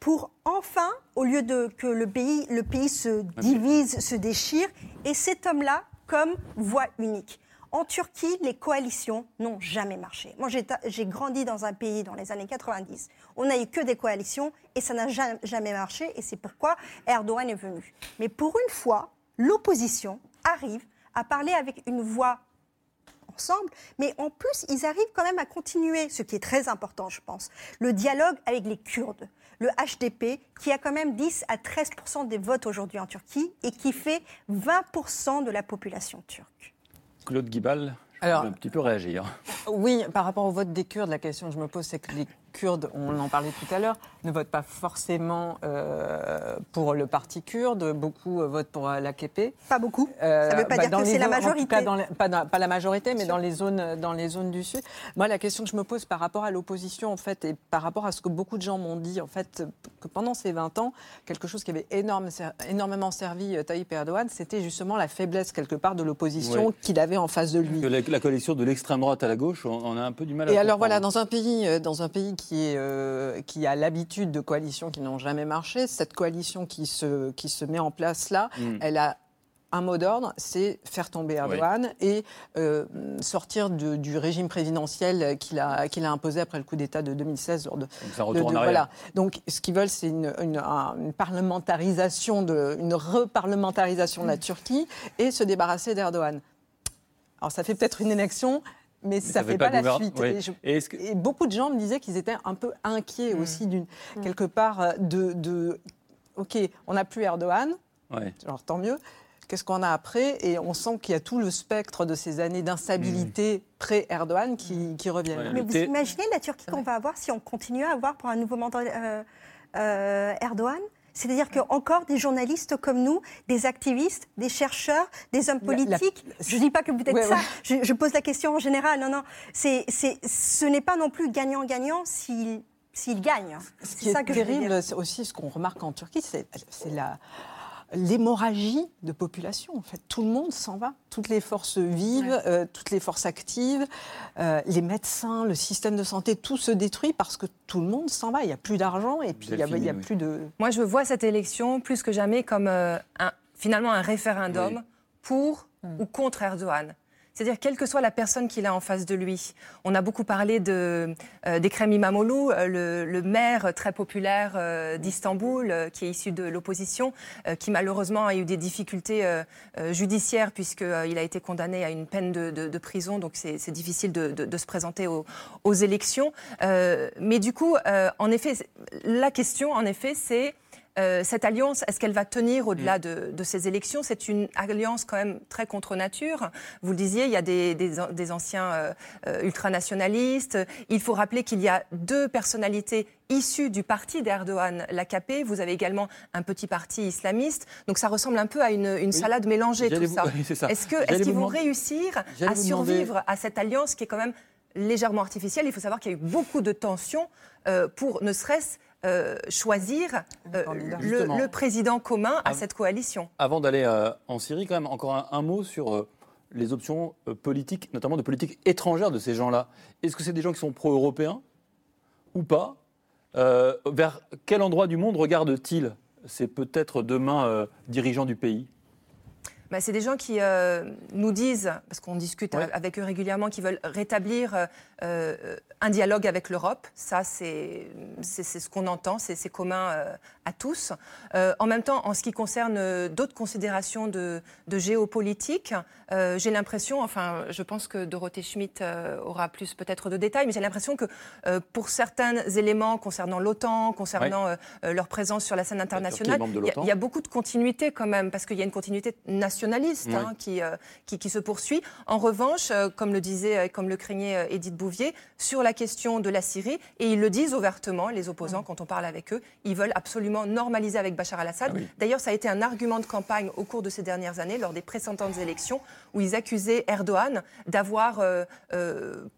pour enfin, au lieu que le pays se divise, se déchire, et cet homme-là comme voix unique. En Turquie, les coalitions n'ont jamais marché. Moi, j'ai grandi dans un pays dans les années 90. On n'a eu que des coalitions et ça n'a jamais marché. Et c'est pourquoi Erdogan est venu. Mais pour une fois, l'opposition arrive à parler avec une voix ensemble, mais en plus, ils arrivent quand même à continuer, ce qui est très important, je pense, le dialogue avec les Kurdes, le HDP, qui a quand même 10 à 13% des votes aujourd'hui en Turquie et qui fait 20% de la population turque. Claude Guibal, je voulais un petit peu réagir. Oui, par rapport au vote des Kurdes, la question que je me pose, c'est que les Kurdes, on en parlait tout à l'heure, ne votent pas forcément pour le parti kurde. Beaucoup votent pour l'AKP. Pas beaucoup. Ça ne veut pas dire que c'est la majorité. En tout cas, pas la majorité, mais dans les zones du Sud. Moi, la question que je me pose par rapport à l'opposition, en fait, et par rapport à ce que beaucoup de gens m'ont dit, en fait, que pendant ces 20 ans, quelque chose qui avait énormément servi Tayyip Erdogan, c'était justement la faiblesse, quelque part, de l'opposition qu'il avait en face de lui. La coalition de l'extrême droite à la gauche, on a un peu du mal à comprendre. Et alors, voilà, dans un pays qui a l'habitude de coalitions qui n'ont jamais marché, cette coalition qui se met en place là, elle a un mot d'ordre, c'est faire tomber Erdogan et sortir du régime présidentiel qu'il a imposé après le coup d'État de 2016. Donc c'est un retour en arrière. Voilà. Donc ce qu'ils veulent, c'est une parlementarisation, une reparlementarisation de la Turquie et se débarrasser d'Erdogan. Alors ça fait peut-être une élection... Mais ça fait pas la suite. Oui. Et beaucoup de gens me disaient qu'ils étaient un peu inquiets aussi quelque part de OK, on n'a plus Erdogan. Ouais. Alors tant mieux. Qu'est-ce qu'on a après ? Et on sent qu'il y a tout le spectre de ces années d'instabilité pré-Erdogan qui reviennent. Ouais, mais vous imaginez la Turquie qu'on va avoir si on continue à avoir pour un nouveau mandat Erdogan ? C'est-à-dire qu'encore des journalistes comme nous, des activistes, des chercheurs, des hommes politiques... Je ne dis pas que peut-être je pose la question en général. Non, ce n'est pas non plus gagnant-gagnant s'il gagne. Ce qui est terrible aussi, ce qu'on remarque en Turquie, c'est l'hémorragie de population. En fait, tout le monde s'en va. Toutes les forces vives, toutes les forces actives, les médecins, le système de santé, tout se détruit parce que tout le monde s'en va. Il n'y a plus d'argent et puis il n'y a plus de... Moi, je vois cette élection plus que jamais comme finalement un référendum pour ou contre Erdogan. C'est-à-dire, quelle que soit la personne qu'il a en face de lui. On a beaucoup parlé d'Ekrem İmamoğlu, le maire très populaire d'Istanbul, qui est issu de l'opposition, qui malheureusement a eu des difficultés judiciaires, puisqu'il a été condamné à une peine de prison, donc c'est difficile de se présenter aux élections. Mais du coup, en effet, la question, c'est... cette alliance, est-ce qu'elle va tenir au-delà de ces élections ? C'est une alliance quand même très contre nature. Vous le disiez, il y a des anciens ultranationalistes. Il faut rappeler qu'il y a deux personnalités issues du parti d'Erdogan, l'AKP. Vous avez également un petit parti islamiste. Donc ça ressemble un peu à une salade mélangée, tout ça. Oui, c'est ça. Est-ce qu'ils vont réussir à survivre à cette alliance qui est quand même légèrement artificielle ? Il faut savoir qu'il y a eu beaucoup de tensions pour ne serait-ce choisir le président commun à cette coalition. Avant d'aller en Syrie, quand même, encore un mot sur les options politiques, notamment de politique étrangère de ces gens-là. Est-ce que c'est des gens qui sont pro-européens ou pas ? Vers quel endroit du monde regardent-ils ? C'est peut-être demain dirigeants du pays. Ben, c'est des gens qui nous disent, parce qu'on discute avec eux régulièrement, qui veulent rétablir un dialogue avec l'Europe. Ça, c'est ce qu'on entend, c'est commun à tous. En même temps, en ce qui concerne d'autres considérations de géopolitique, j'ai l'impression, enfin, je pense que Dorothée Schmid aura plus peut-être de détails, mais j'ai l'impression que pour certains éléments concernant l'OTAN, concernant leur présence sur la scène internationale, il y a beaucoup de continuité quand même, parce qu'il y a une continuité nationaliste qui se poursuit. En revanche, comme le craignait Édith Bouvier, sur la question de la Syrie, et ils le disent ouvertement, les opposants, quand on parle avec eux, ils veulent absolument normaliser avec Bachar al-Assad. Ah oui. D'ailleurs, ça a été un argument de campagne au cours de ces dernières années, lors des précédentes élections, où ils accusaient Erdogan d'avoir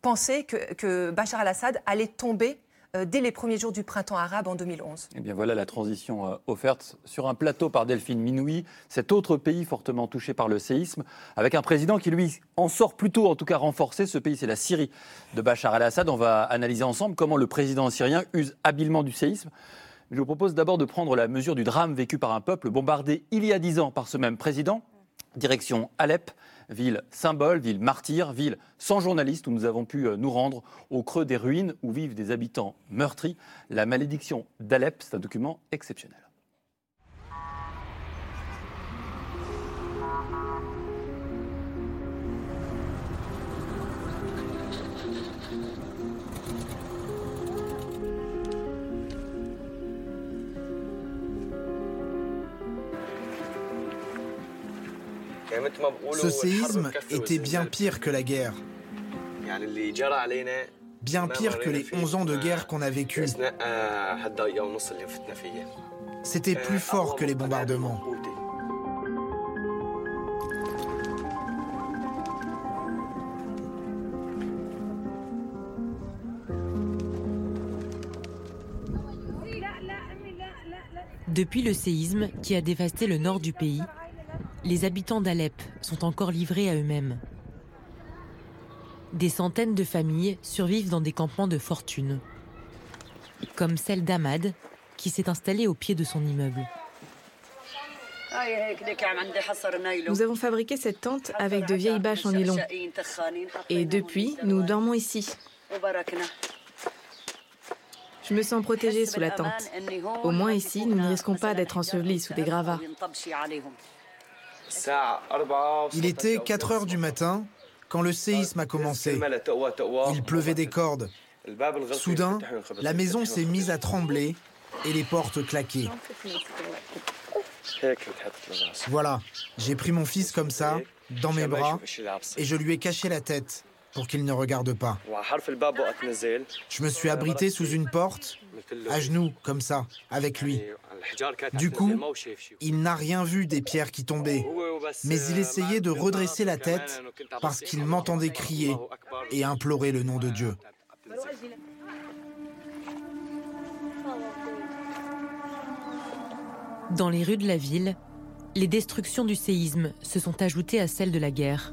pensé que Bachar al-Assad allait tomber dès les premiers jours du printemps arabe en 2011. Et bien voilà la transition offerte sur un plateau par Delphine Minoui, cet autre pays fortement touché par le séisme, avec un président qui lui en sort plutôt, en tout cas renforcé. Ce pays, c'est la Syrie de Bachar al-Assad. On va analyser ensemble comment le président syrien use habilement du séisme. Je vous propose d'abord de prendre la mesure du drame vécu par un peuple bombardé il y a 10 ans par ce même président. Direction Alep, ville symbole, ville martyre, ville sans journalistes où nous avons pu nous rendre au creux des ruines où vivent des habitants meurtris. La malédiction d'Alep, c'est un document exceptionnel. Ce séisme était bien pire que la guerre, bien pire que les 11 ans de guerre qu'on a vécu. C'était plus fort que les bombardements. Depuis le séisme qui a dévasté le nord du pays, les habitants d'Alep sont encore livrés à eux-mêmes. Des centaines de familles survivent dans des campements de fortune, comme celle d'Ahmad, qui s'est installée au pied de son immeuble. Nous avons fabriqué cette tente avec de vieilles bâches en nylon. Et depuis, nous dormons ici. Je me sens protégée sous la tente. Au moins ici, nous ne risquons pas d'être ensevelis sous des gravats. Il était 4 heures du matin quand le séisme a commencé. Il pleuvait des cordes. Soudain, la maison s'est mise à trembler et les portes claquaient. Voilà, j'ai pris mon fils comme ça, dans mes bras, et je lui ai caché la tête pour qu'il ne regarde pas. Je me suis abrité sous une porte, à genoux, comme ça, avec lui. Du coup, il n'a rien vu des pierres qui tombaient, mais il essayait de redresser la tête parce qu'il m'entendait crier et implorer le nom de Dieu. Dans les rues de la ville, les destructions du séisme se sont ajoutées à celles de la guerre.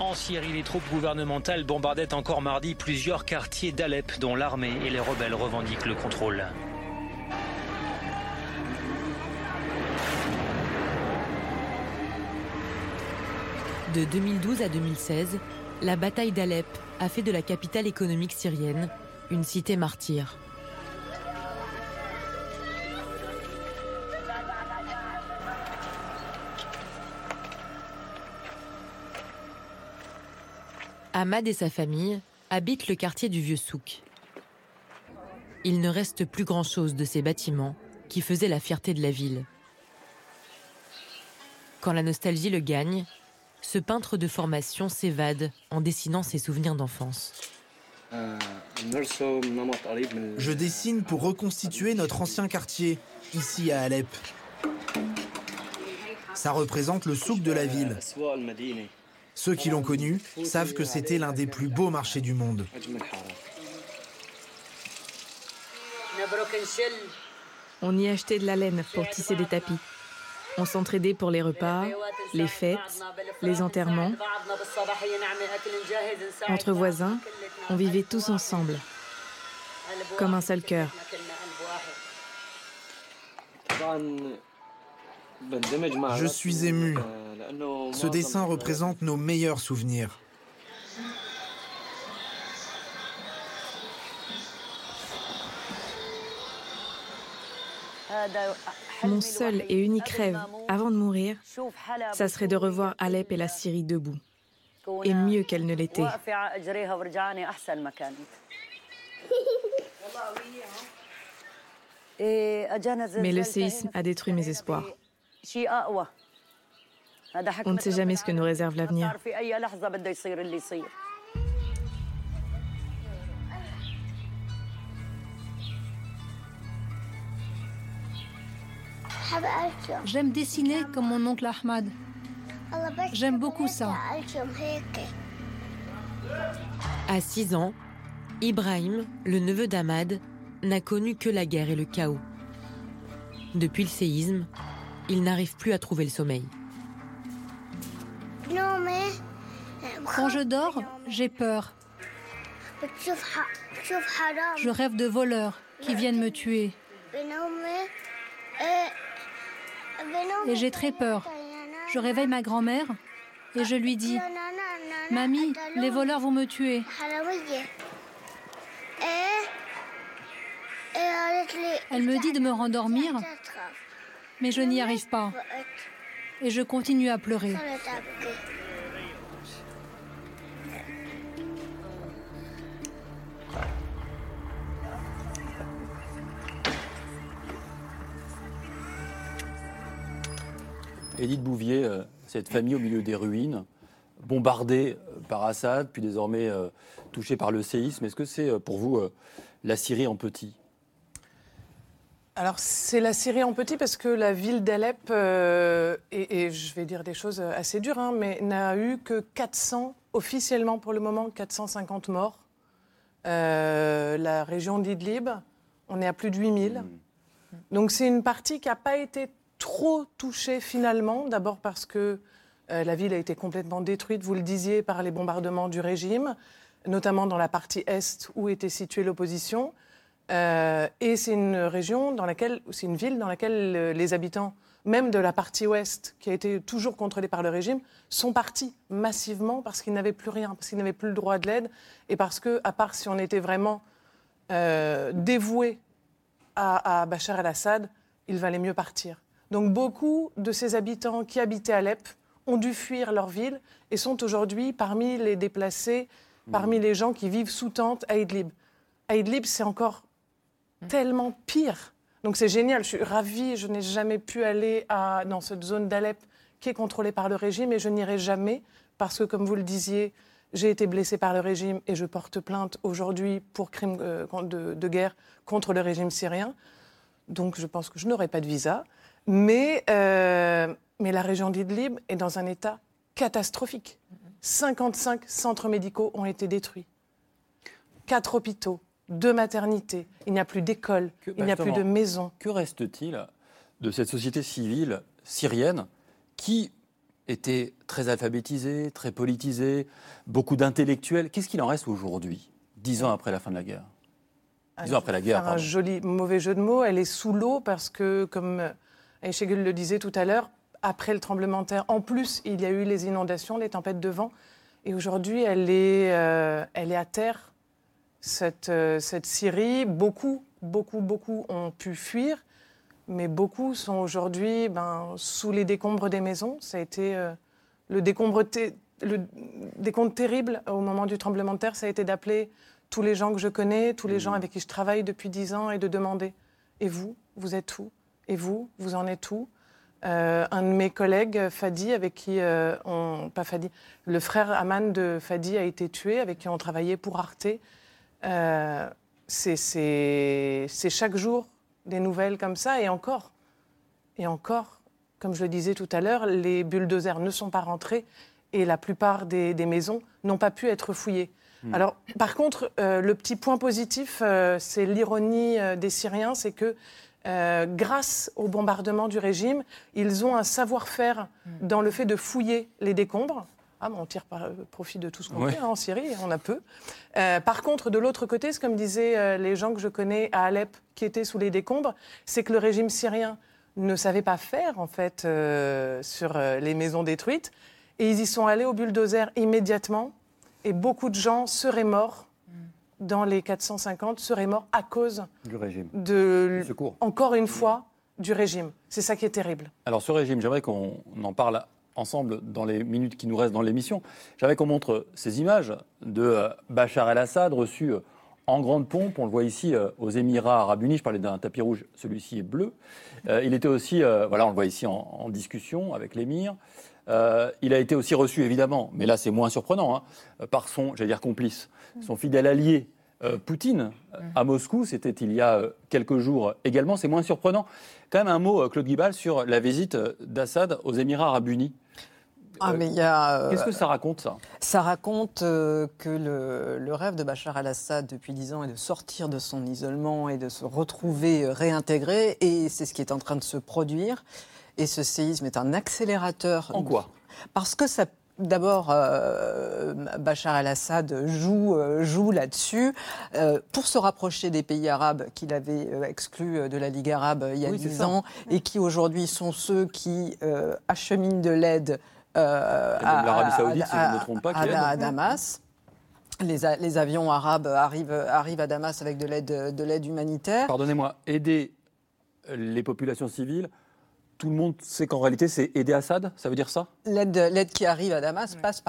En Syrie, les troupes gouvernementales bombardaient encore mardi plusieurs quartiers d'Alep, dont l'armée et les rebelles revendiquent le contrôle. De 2012 à 2016, la bataille d'Alep a fait de la capitale économique syrienne une cité martyre. Ahmad et sa famille habitent le quartier du Vieux Souk. Il ne reste plus grand-chose de ces bâtiments qui faisaient la fierté de la ville. Quand la nostalgie le gagne, ce peintre de formation s'évade en dessinant ses souvenirs d'enfance. Je dessine pour reconstituer notre ancien quartier, ici à Alep. Ça représente le souk de la ville. Ceux qui l'ont connu savent que c'était l'un des plus beaux marchés du monde. On y achetait de la laine pour tisser des tapis. On s'entraidait pour les repas, les fêtes, les enterrements. Entre voisins, on vivait tous ensemble, comme un seul cœur. Je suis ému. Ce dessin représente nos meilleurs souvenirs. Mon seul et unique rêve, avant de mourir, ça serait de revoir Alep et la Syrie debout, et mieux qu'elle ne l'était. Mais le séisme a détruit mes espoirs. On ne sait jamais ce que nous réserve l'avenir. J'aime dessiner comme mon oncle Ahmad. J'aime beaucoup ça. À 6 ans, Ibrahim, le neveu d'Ahmad, n'a connu que la guerre et le chaos. Depuis le séisme, il n'arrive plus à trouver le sommeil. Quand je dors, j'ai peur. Je rêve de voleurs qui viennent me tuer. Et j'ai très peur. Je réveille ma grand-mère et je lui dis « Mamie, les voleurs vont me tuer. » Elle me dit de me rendormir, mais je n'y arrive pas. Et je continue à pleurer. Édith Bouvier, cette famille au milieu des ruines, bombardée par Assad, puis désormais touchée par le séisme, est-ce que c'est pour vous la Syrie en petit ? Alors c'est la Syrie en petit parce que la ville d'Alep, et je vais dire des choses assez dures, hein, mais n'a eu que 400, officiellement pour le moment, 450 morts. La région d'Idlib, on est à plus de 8000. Donc c'est une partie qui n'a pas été trop touchée finalement, d'abord parce que la ville a été complètement détruite, vous le disiez, par les bombardements du régime, notamment dans la partie est où était située l'opposition. Et c'est une région dans laquelle, c'est une ville dans laquelle les habitants, même de la partie ouest, qui a été toujours contrôlée par le régime, sont partis massivement parce qu'ils n'avaient plus rien, parce qu'ils n'avaient plus le droit de l'aide et parce que, à part si on était vraiment dévoué à Bachar al-Assad, il valait mieux partir. Donc beaucoup de ces habitants qui habitaient Alep ont dû fuir leur ville et sont aujourd'hui parmi les déplacés, parmi les gens qui vivent sous tente à Idlib. À Idlib, c'est encore tellement pire. Donc c'est génial, je suis ravie, je n'ai jamais pu aller dans cette zone d'Alep qui est contrôlée par le régime et je n'irai jamais parce que, comme vous le disiez, j'ai été blessée par le régime et je porte plainte aujourd'hui pour crime de guerre contre le régime syrien. Donc je pense que je n'aurai pas de visa. Mais la région d'Idlib est dans un état catastrophique. 55 centres médicaux ont été détruits, 4 hôpitaux. 2 maternités, il n'y a plus d'école, il n'y a plus de maison. Que reste-t-il de cette société civile syrienne qui était très alphabétisée, très politisée, beaucoup d'intellectuels ? Qu'est-ce qu'il en reste aujourd'hui, 10 ans après la fin de la guerre ? 10 ans après la guerre, pardon. Un joli mauvais jeu de mots, elle est sous l'eau parce que, comme Ayşegül le disait tout à l'heure, après le tremblement de terre, en plus, il y a eu les inondations, les tempêtes de vent, et aujourd'hui, elle est à terre. Cette Syrie, beaucoup ont pu fuir, mais beaucoup sont aujourd'hui sous les décombres des maisons. Ça a été le décombres terrible au moment du tremblement de terre, ça a été d'appeler tous les gens que je connais, tous les gens avec qui je travaille depuis 10 ans et de demander « Et vous êtes où ? Et vous en êtes où ?» Un de mes collègues, Fadi, avec qui le frère Aman de Fadi a été tué, avec qui on travaillait pour Arte. C'est chaque jour des nouvelles comme ça et encore, comme je le disais tout à l'heure, les bulldozers ne sont pas rentrés et la plupart des maisons n'ont pas pu être fouillées. Alors, par contre, le petit point positif, c'est l'ironie des Syriens, c'est que grâce au bombardement du régime, ils ont un savoir-faire dans le fait de fouiller les décombres. Ah, mais on tire profit de tout ce qu'on fait en Syrie, on a peu. Par contre, de l'autre côté, c'est comme disaient les gens que je connais à Alep, qui étaient sous les décombres, c'est que le régime syrien ne savait pas faire, en fait, sur les maisons détruites. Et ils y sont allés au bulldozer immédiatement. Et beaucoup de gens seraient morts, dans les 450, seraient morts à cause du régime. Du secours. Encore une fois, du régime. C'est ça qui est terrible. Alors, ce régime, j'aimerais qu'on en parle ensemble dans les minutes qui nous restent dans l'émission. J'aimerais qu'on montre ces images de Bachar el-Assad reçu en grande pompe. On le voit ici aux Émirats arabes unis. Je parlais d'un tapis rouge, celui-ci est bleu. Il était aussi, on le voit ici en discussion avec l'émir. Il a été aussi reçu évidemment, mais là c'est moins surprenant, par son, complice, son fidèle allié Poutine à Moscou. C'était il y a quelques jours également. C'est moins surprenant. Quand même un mot, Claude Guibal, sur la visite d'Assad aux Émirats arabes unis. Qu'est-ce que ça raconte, ça ? Ça raconte que le rêve de Bachar al-Assad depuis 10 ans est de sortir de son isolement et de se retrouver réintégré. Et c'est ce qui est en train de se produire. Et ce séisme est un accélérateur. En quoi ? Parce que ça... D'abord, Bachar al-Assad joue là-dessus pour se rapprocher des pays arabes qu'il avait exclus de la Ligue arabe il y a 10 ans et qui aujourd'hui sont ceux qui acheminent de l'aide l'Arabie saoudite, si je ne me trompe pas, à Damas. Les avions arabes arrivent à Damas avec de l'aide humanitaire. Pardonnez-moi, aider les populations civiles. Tout le monde sait qu'en réalité, c'est aider Assad, ça veut dire ça ? L'aide qui arrive à Damas passe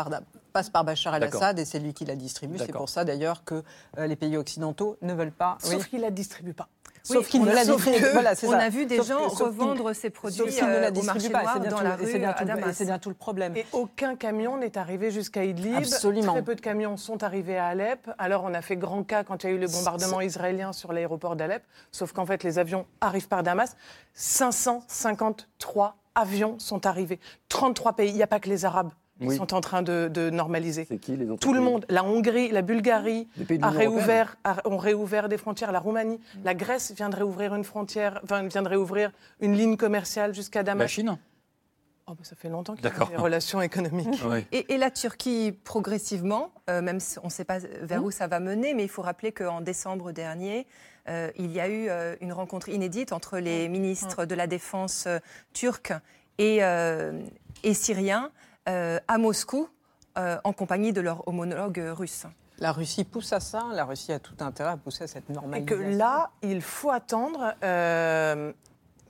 par Bachar el-Assad et c'est lui qui la distribue. D'accord. C'est pour ça d'ailleurs que les pays occidentaux ne veulent pas... Sauf qu'ils ne la distribuent pas. Sauf qu'il ne la distribue pas. Voilà, on a vu des gens revendre ces produits au marché noir dans la rue à Damas. Et c'est bien tout le problème. Et aucun camion n'est arrivé jusqu'à Idlib. Absolument. Très peu de camions sont arrivés à Alep. Alors on a fait grand cas quand il y a eu le bombardement israélien sur l'aéroport d'Alep. Sauf qu'en fait, les avions arrivent par Damas. 553 avions sont arrivés. 33 pays. Il n'y a pas que les Arabes. Ils sont en train de normaliser. C'est qui, les autres Tout pays? Le monde. La Hongrie, la Bulgarie ont réouvert des frontières. La Roumanie, la Grèce vient de réouvrir une frontière, vient de réouvrir une ligne commerciale jusqu'à Damas. La Chine? Ça fait longtemps qu'il y a des relations économiques. Oui. Et la Turquie, progressivement, même si on ne sait pas vers où ça va mener, mais il faut rappeler qu'en décembre dernier, il y a eu une rencontre inédite entre les ministres de la Défense turcs et syriens, à Moscou, en compagnie de leur homologue russe. La Russie pousse à ça, la Russie a tout intérêt à pousser à cette normalisation. Et que là, il faut attendre...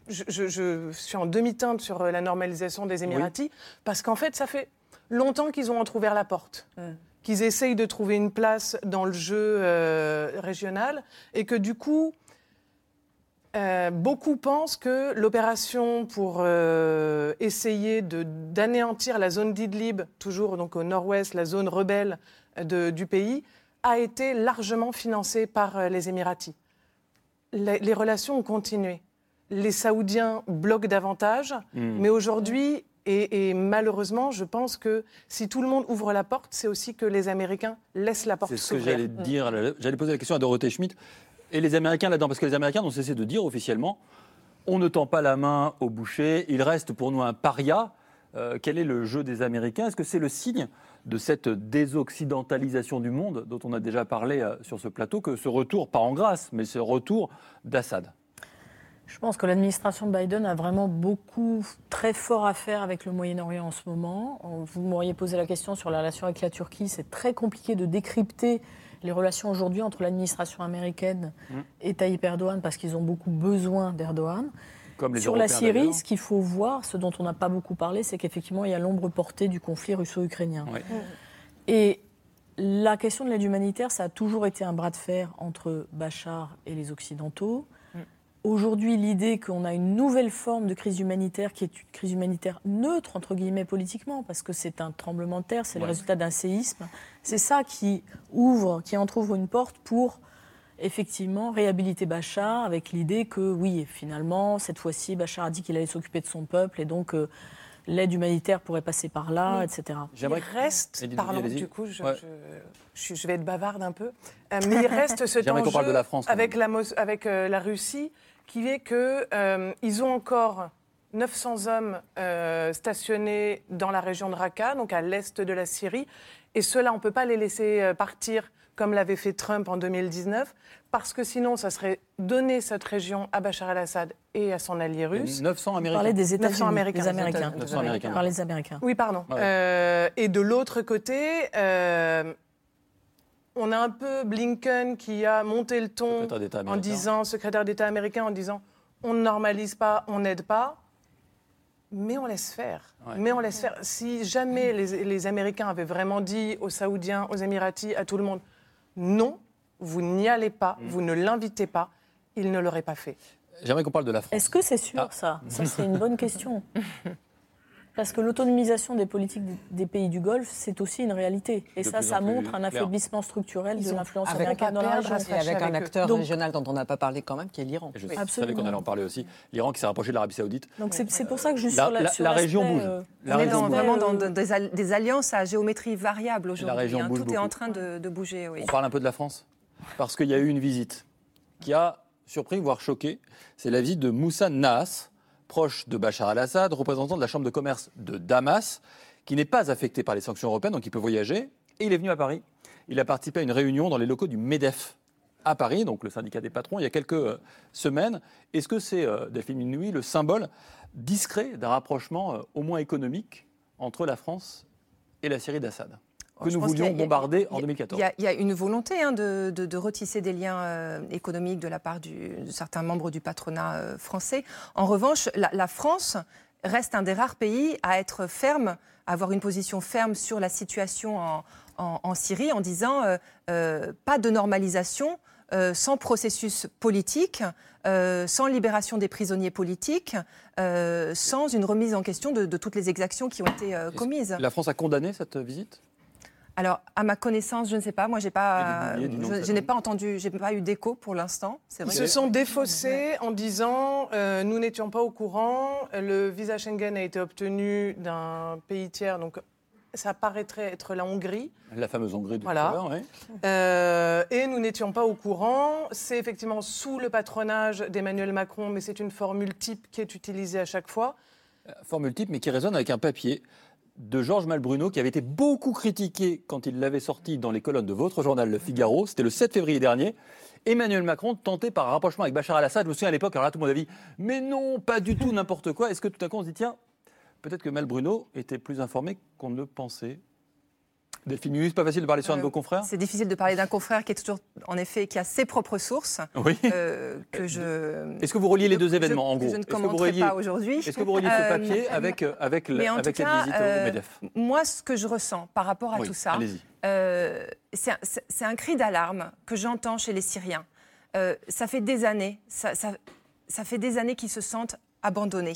Je suis en demi-teinte sur la normalisation des Émiratis, parce qu'en fait, ça fait longtemps qu'ils ont entrouvert la porte, qu'ils essayent de trouver une place dans le jeu régional, et que du coup... beaucoup pensent que l'opération pour essayer d'anéantir la zone d'Idlib, toujours donc au nord-ouest, la zone rebelle du pays, a été largement financée par les Émiratis. Les relations ont continué. Les Saoudiens bloquent davantage, mais aujourd'hui, et malheureusement, je pense que si tout le monde ouvre la porte, c'est aussi que les Américains laissent la porte s'ouvrir. C'est ce que j'allais dire. J'allais poser la question à Dorothée Schmid. Et les Américains là-dedans, parce que les Américains n'ont cessé de dire officiellement « on ne tend pas la main au boucher, il reste pour nous un paria ». Quel est le jeu des Américains? Est-ce que c'est le signe de cette désoccidentalisation du monde dont on a déjà parlé sur ce plateau, que ce retour, pas en grâce, mais ce retour d'Assad? Je pense que l'administration Biden a vraiment beaucoup, très fort à faire avec le Moyen-Orient en ce moment. Vous m'auriez posé la question sur la relation avec la Turquie. C'est très compliqué de décrypter les relations aujourd'hui entre l'administration américaine et Tayyip Erdogan, parce qu'ils ont beaucoup besoin d'Erdogan. Comme les Sur Européens, la Syrie, d'ailleurs. Ce qu'il faut voir, ce dont on n'a pas beaucoup parlé, c'est qu'effectivement, il y a l'ombre portée du conflit russo-ukrainien. Oui. Et la question de l'aide humanitaire, ça a toujours été un bras de fer entre Bachar et les Occidentaux. Aujourd'hui, l'idée qu'on a une nouvelle forme de crise humanitaire, qui est une crise humanitaire neutre, entre guillemets, politiquement, parce que c'est un tremblement de terre, c'est le résultat d'un séisme, c'est ça qui entrouvre une porte pour, effectivement, réhabiliter Bachar, avec l'idée que, oui, finalement, cette fois-ci, Bachar a dit qu'il allait s'occuper de son peuple, et donc l'aide humanitaire pourrait passer par là, etc. Je vais être bavarde un peu, mais il reste cet enjeu de la France, avec la Russie, qui est qu'ils ont encore 900 hommes stationnés dans la région de Raqqa, donc à l'est de la Syrie, et ceux-là, on ne peut pas les laisser partir comme l'avait fait Trump en 2019, parce que sinon, ça serait donner cette région à Bachar al-Assad et à son allié russe. 900 Américains. Vous parlez des États-Unis, 900 Américains. Des Américains. Oui, pardon. Ah ouais. Et de l'autre côté... on a un peu Blinken qui a monté le ton secrétaire d'État américain, en disant « on ne normalise pas, on n'aide pas ». Mais on laisse faire. Ouais. Si jamais les Américains avaient vraiment dit aux Saoudiens, aux Émiratis, à tout le monde « non, vous n'y allez pas, vous ne l'invitez pas », ils ne l'auraient pas fait. J'aimerais qu'on parle de la France. Est-ce que c'est sûr, ça, c'est une bonne question. Parce que l'autonomisation des politiques des pays du Golfe, c'est aussi une réalité. Et ça montre un affaiblissement structurel de l'influence américaine dans la région. Et avec un acteur régional dont on n'a pas parlé quand même, qui est l'Iran. Je savais qu'on allait en parler aussi. L'Iran qui s'est rapproché de l'Arabie Saoudite. Donc c'est pour ça que la région bouge. Vraiment dans des alliances à géométrie variable aujourd'hui. Tout est en train de bouger. On parle un peu de la France. Parce qu'il y a eu une visite qui a surpris, voire choqué. C'est la visite de Moussa Naas, proche de Bachar al-Assad, représentant de la Chambre de commerce de Damas, qui n'est pas affecté par les sanctions européennes, donc il peut voyager. Et il est venu à Paris. Il a participé à une réunion dans les locaux du MEDEF à Paris, donc le syndicat des patrons, il y a quelques semaines. Est-ce que c'est, Delphine Minoui, le symbole discret d'un rapprochement au moins économique entre la France et la Syrie d'Assad ? Que nous voulions bombarder en 2014. Il y a une volonté de retisser des liens économiques de la part de certains membres du patronat français. En revanche, la France reste un des rares pays à être ferme, à avoir une position ferme sur la situation en Syrie, en disant pas de normalisation sans processus politique, sans libération des prisonniers politiques, sans une remise en question de toutes les exactions qui ont été commises. La France a condamné cette visite ? Alors, à ma connaissance, je ne sais pas. Moi, je n'ai pas eu d'écho pour l'instant. C'est vrai. Ils se sont défaussés en disant « nous n'étions pas au courant, le visa Schengen a été obtenu d'un pays tiers ». Donc, ça paraîtrait être la Hongrie. La fameuse Hongrie de tout à l'heure, oui. Et nous n'étions pas au courant. C'est effectivement sous le patronage d'Emmanuel Macron, mais c'est une formule type qui est utilisée à chaque fois. Formule type, mais qui résonne avec un papier de Georges Malbruno, qui avait été beaucoup critiqué quand il l'avait sorti dans les colonnes de votre journal Le Figaro. C'était le 7 février dernier. Emmanuel Macron tenté par un rapprochement avec Bachar al-Assad. Je me souviens à l'époque, alors là tout le monde a dit « mais non, pas du tout, n'importe quoi ». Est-ce que tout à coup on se dit « tiens, peut-être que Malbruno était plus informé qu'on ne le pensait ». Delphine Minoui, c'est pas facile de parler sur un de vos confrères ? C'est difficile de parler d'un confrère qui est toujours, en effet, qui a ses propres sources. Oui. Est-ce que vous reliez les deux événements, en gros ? Je ne commenterai pas aujourd'hui. Est-ce que vous reliez ce papier avec cette visite au MEDEF ? Moi, ce que je ressens par rapport à tout ça, c'est un cri d'alarme que j'entends chez les Syriens. Ça fait des années, ça fait des années qu'ils se sentent abandonnés.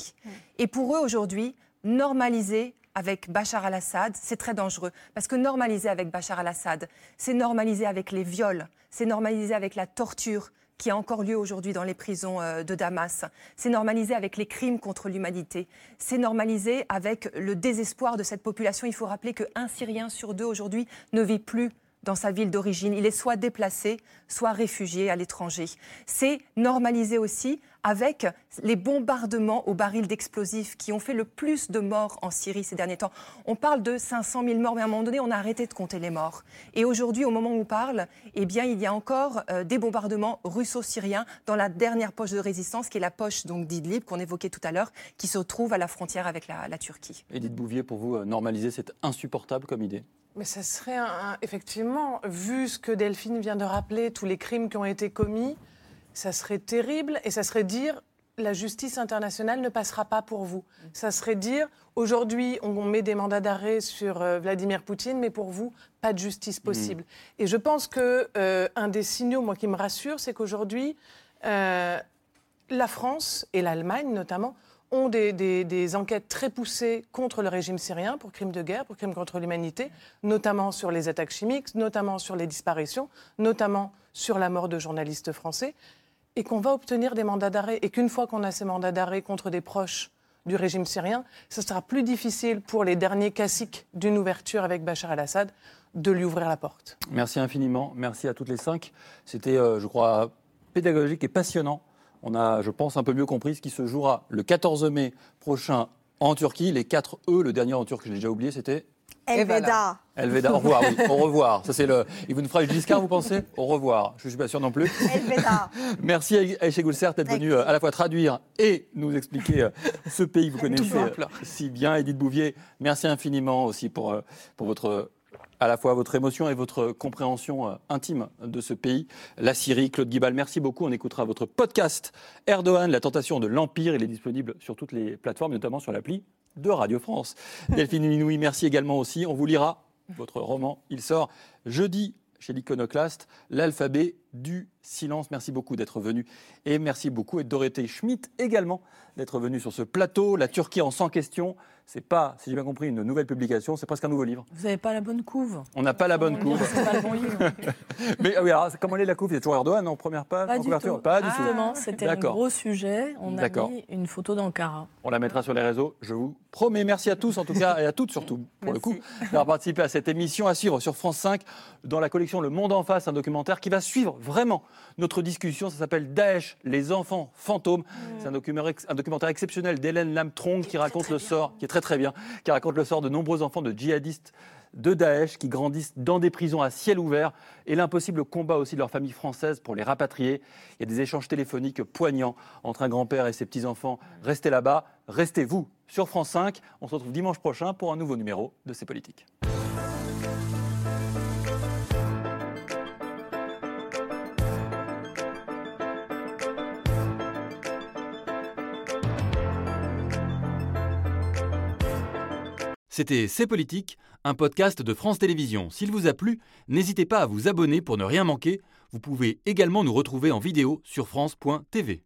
Et pour eux, aujourd'hui, normaliser avec Bachar al-Assad, c'est très dangereux. Parce que normaliser avec Bachar al-Assad, c'est normaliser avec les viols, c'est normaliser avec la torture qui a encore lieu aujourd'hui dans les prisons de Damas, c'est normaliser avec les crimes contre l'humanité, c'est normaliser avec le désespoir de cette population. Il faut rappeler qu'un Syrien sur deux aujourd'hui ne vit plus dans sa ville d'origine. Il est soit déplacé, soit réfugié à l'étranger. C'est normalisé aussi avec les bombardements aux barils d'explosifs qui ont fait le plus de morts en Syrie ces derniers temps. On parle de 500 000 morts, mais à un moment donné, on a arrêté de compter les morts. Et aujourd'hui, au moment où on parle, il y a encore des bombardements russo-syriens dans la dernière poche de résistance, qui est la poche donc, d'Idlib, qu'on évoquait tout à l'heure, qui se trouve à la frontière avec la Turquie. Édith Bouvier, pour vous, normaliser, c'est insupportable comme idée ? Mais ça serait, effectivement, vu ce que Delphine vient de rappeler, tous les crimes qui ont été commis, ça serait terrible et ça serait dire « la justice internationale ne passera pas pour vous ». Ça serait dire « aujourd'hui, on met des mandats d'arrêt sur Vladimir Poutine, mais pour vous, pas de justice possible ». Et je pense que un des signaux, moi, qui me rassure, c'est qu'aujourd'hui, la France et l'Allemagne, notamment, ont des enquêtes très poussées contre le régime syrien pour crimes de guerre, pour crimes contre l'humanité, notamment sur les attaques chimiques, notamment sur les disparitions, notamment sur la mort de journalistes français, et qu'on va obtenir des mandats d'arrêt. Et qu'une fois qu'on a ces mandats d'arrêt contre des proches du régime syrien, ce sera plus difficile pour les derniers caciques d'une ouverture avec Bachar al-Assad de lui ouvrir la porte. Merci infiniment. Merci à toutes les cinq. C'était, je crois, pédagogique et passionnant. On a, je pense, un peu mieux compris ce qui se jouera le 14 mai prochain en Turquie. Les 4 E, le dernier en turc, je l'ai déjà oublié, c'était Elveda. Elveda, au revoir, oui, au revoir. Ça, c'est le... Il vous ne fera juste discard, vous pensez ? Au revoir, je ne suis pas sûr non plus. Elveda. Merci Ayşegül Sert d'être venue à la fois traduire et nous expliquer ce pays que vous connaissez si bien. Édith Bouvier, merci infiniment aussi pour votre... à la fois votre émotion et votre compréhension intime de ce pays, la Syrie. Claude Guibal, merci beaucoup. On écoutera votre podcast Erdogan, la tentation de l'Empire. Il est disponible sur toutes les plateformes, notamment sur l'appli de Radio France. Delphine Minoui, merci également aussi. On vous lira votre roman. Il sort jeudi chez l'Iconoclaste, L'alphabet du silence. Merci beaucoup d'être venu. Et merci beaucoup. Et Dorothée Schmid également d'être venue sur ce plateau. La Turquie en 100 questions. C'est pas, si j'ai bien compris, une nouvelle publication, c'est presque un nouveau livre. Vous n'avez pas la bonne couve. On n'a pas la bonne couve. C'est pas le bon livre. Mais oui, alors, comment est la couve ? C'est toujours Erdogan en première page, en couverture ? Pas du tout. Justement, c'était un gros sujet. On a mis une photo d'Ankara. On la mettra sur les réseaux, je vous promets. Merci à tous, en tout cas, et à toutes surtout, pour le coup, d'avoir participé à cette émission. À suivre sur France 5, dans la collection Le Monde en Face, un documentaire qui va suivre vraiment notre discussion. Ça s'appelle Daesh, les enfants fantômes. C'est un documentaire exceptionnel d'Hélène Lamtrong qui raconte le sort, qui est très bien, qui raconte le sort de nombreux enfants de djihadistes de Daesh qui grandissent dans des prisons à ciel ouvert et l'impossible combat aussi de leur famille française pour les rapatrier. Il y a des échanges téléphoniques poignants entre un grand-père et ses petits-enfants. Restez là-bas, restez-vous sur France 5. On se retrouve dimanche prochain pour un nouveau numéro de C'est Politique. C'était C'est Politique, un podcast de France Télévisions. S'il vous a plu, n'hésitez pas à vous abonner pour ne rien manquer. Vous pouvez également nous retrouver en vidéo sur France.tv.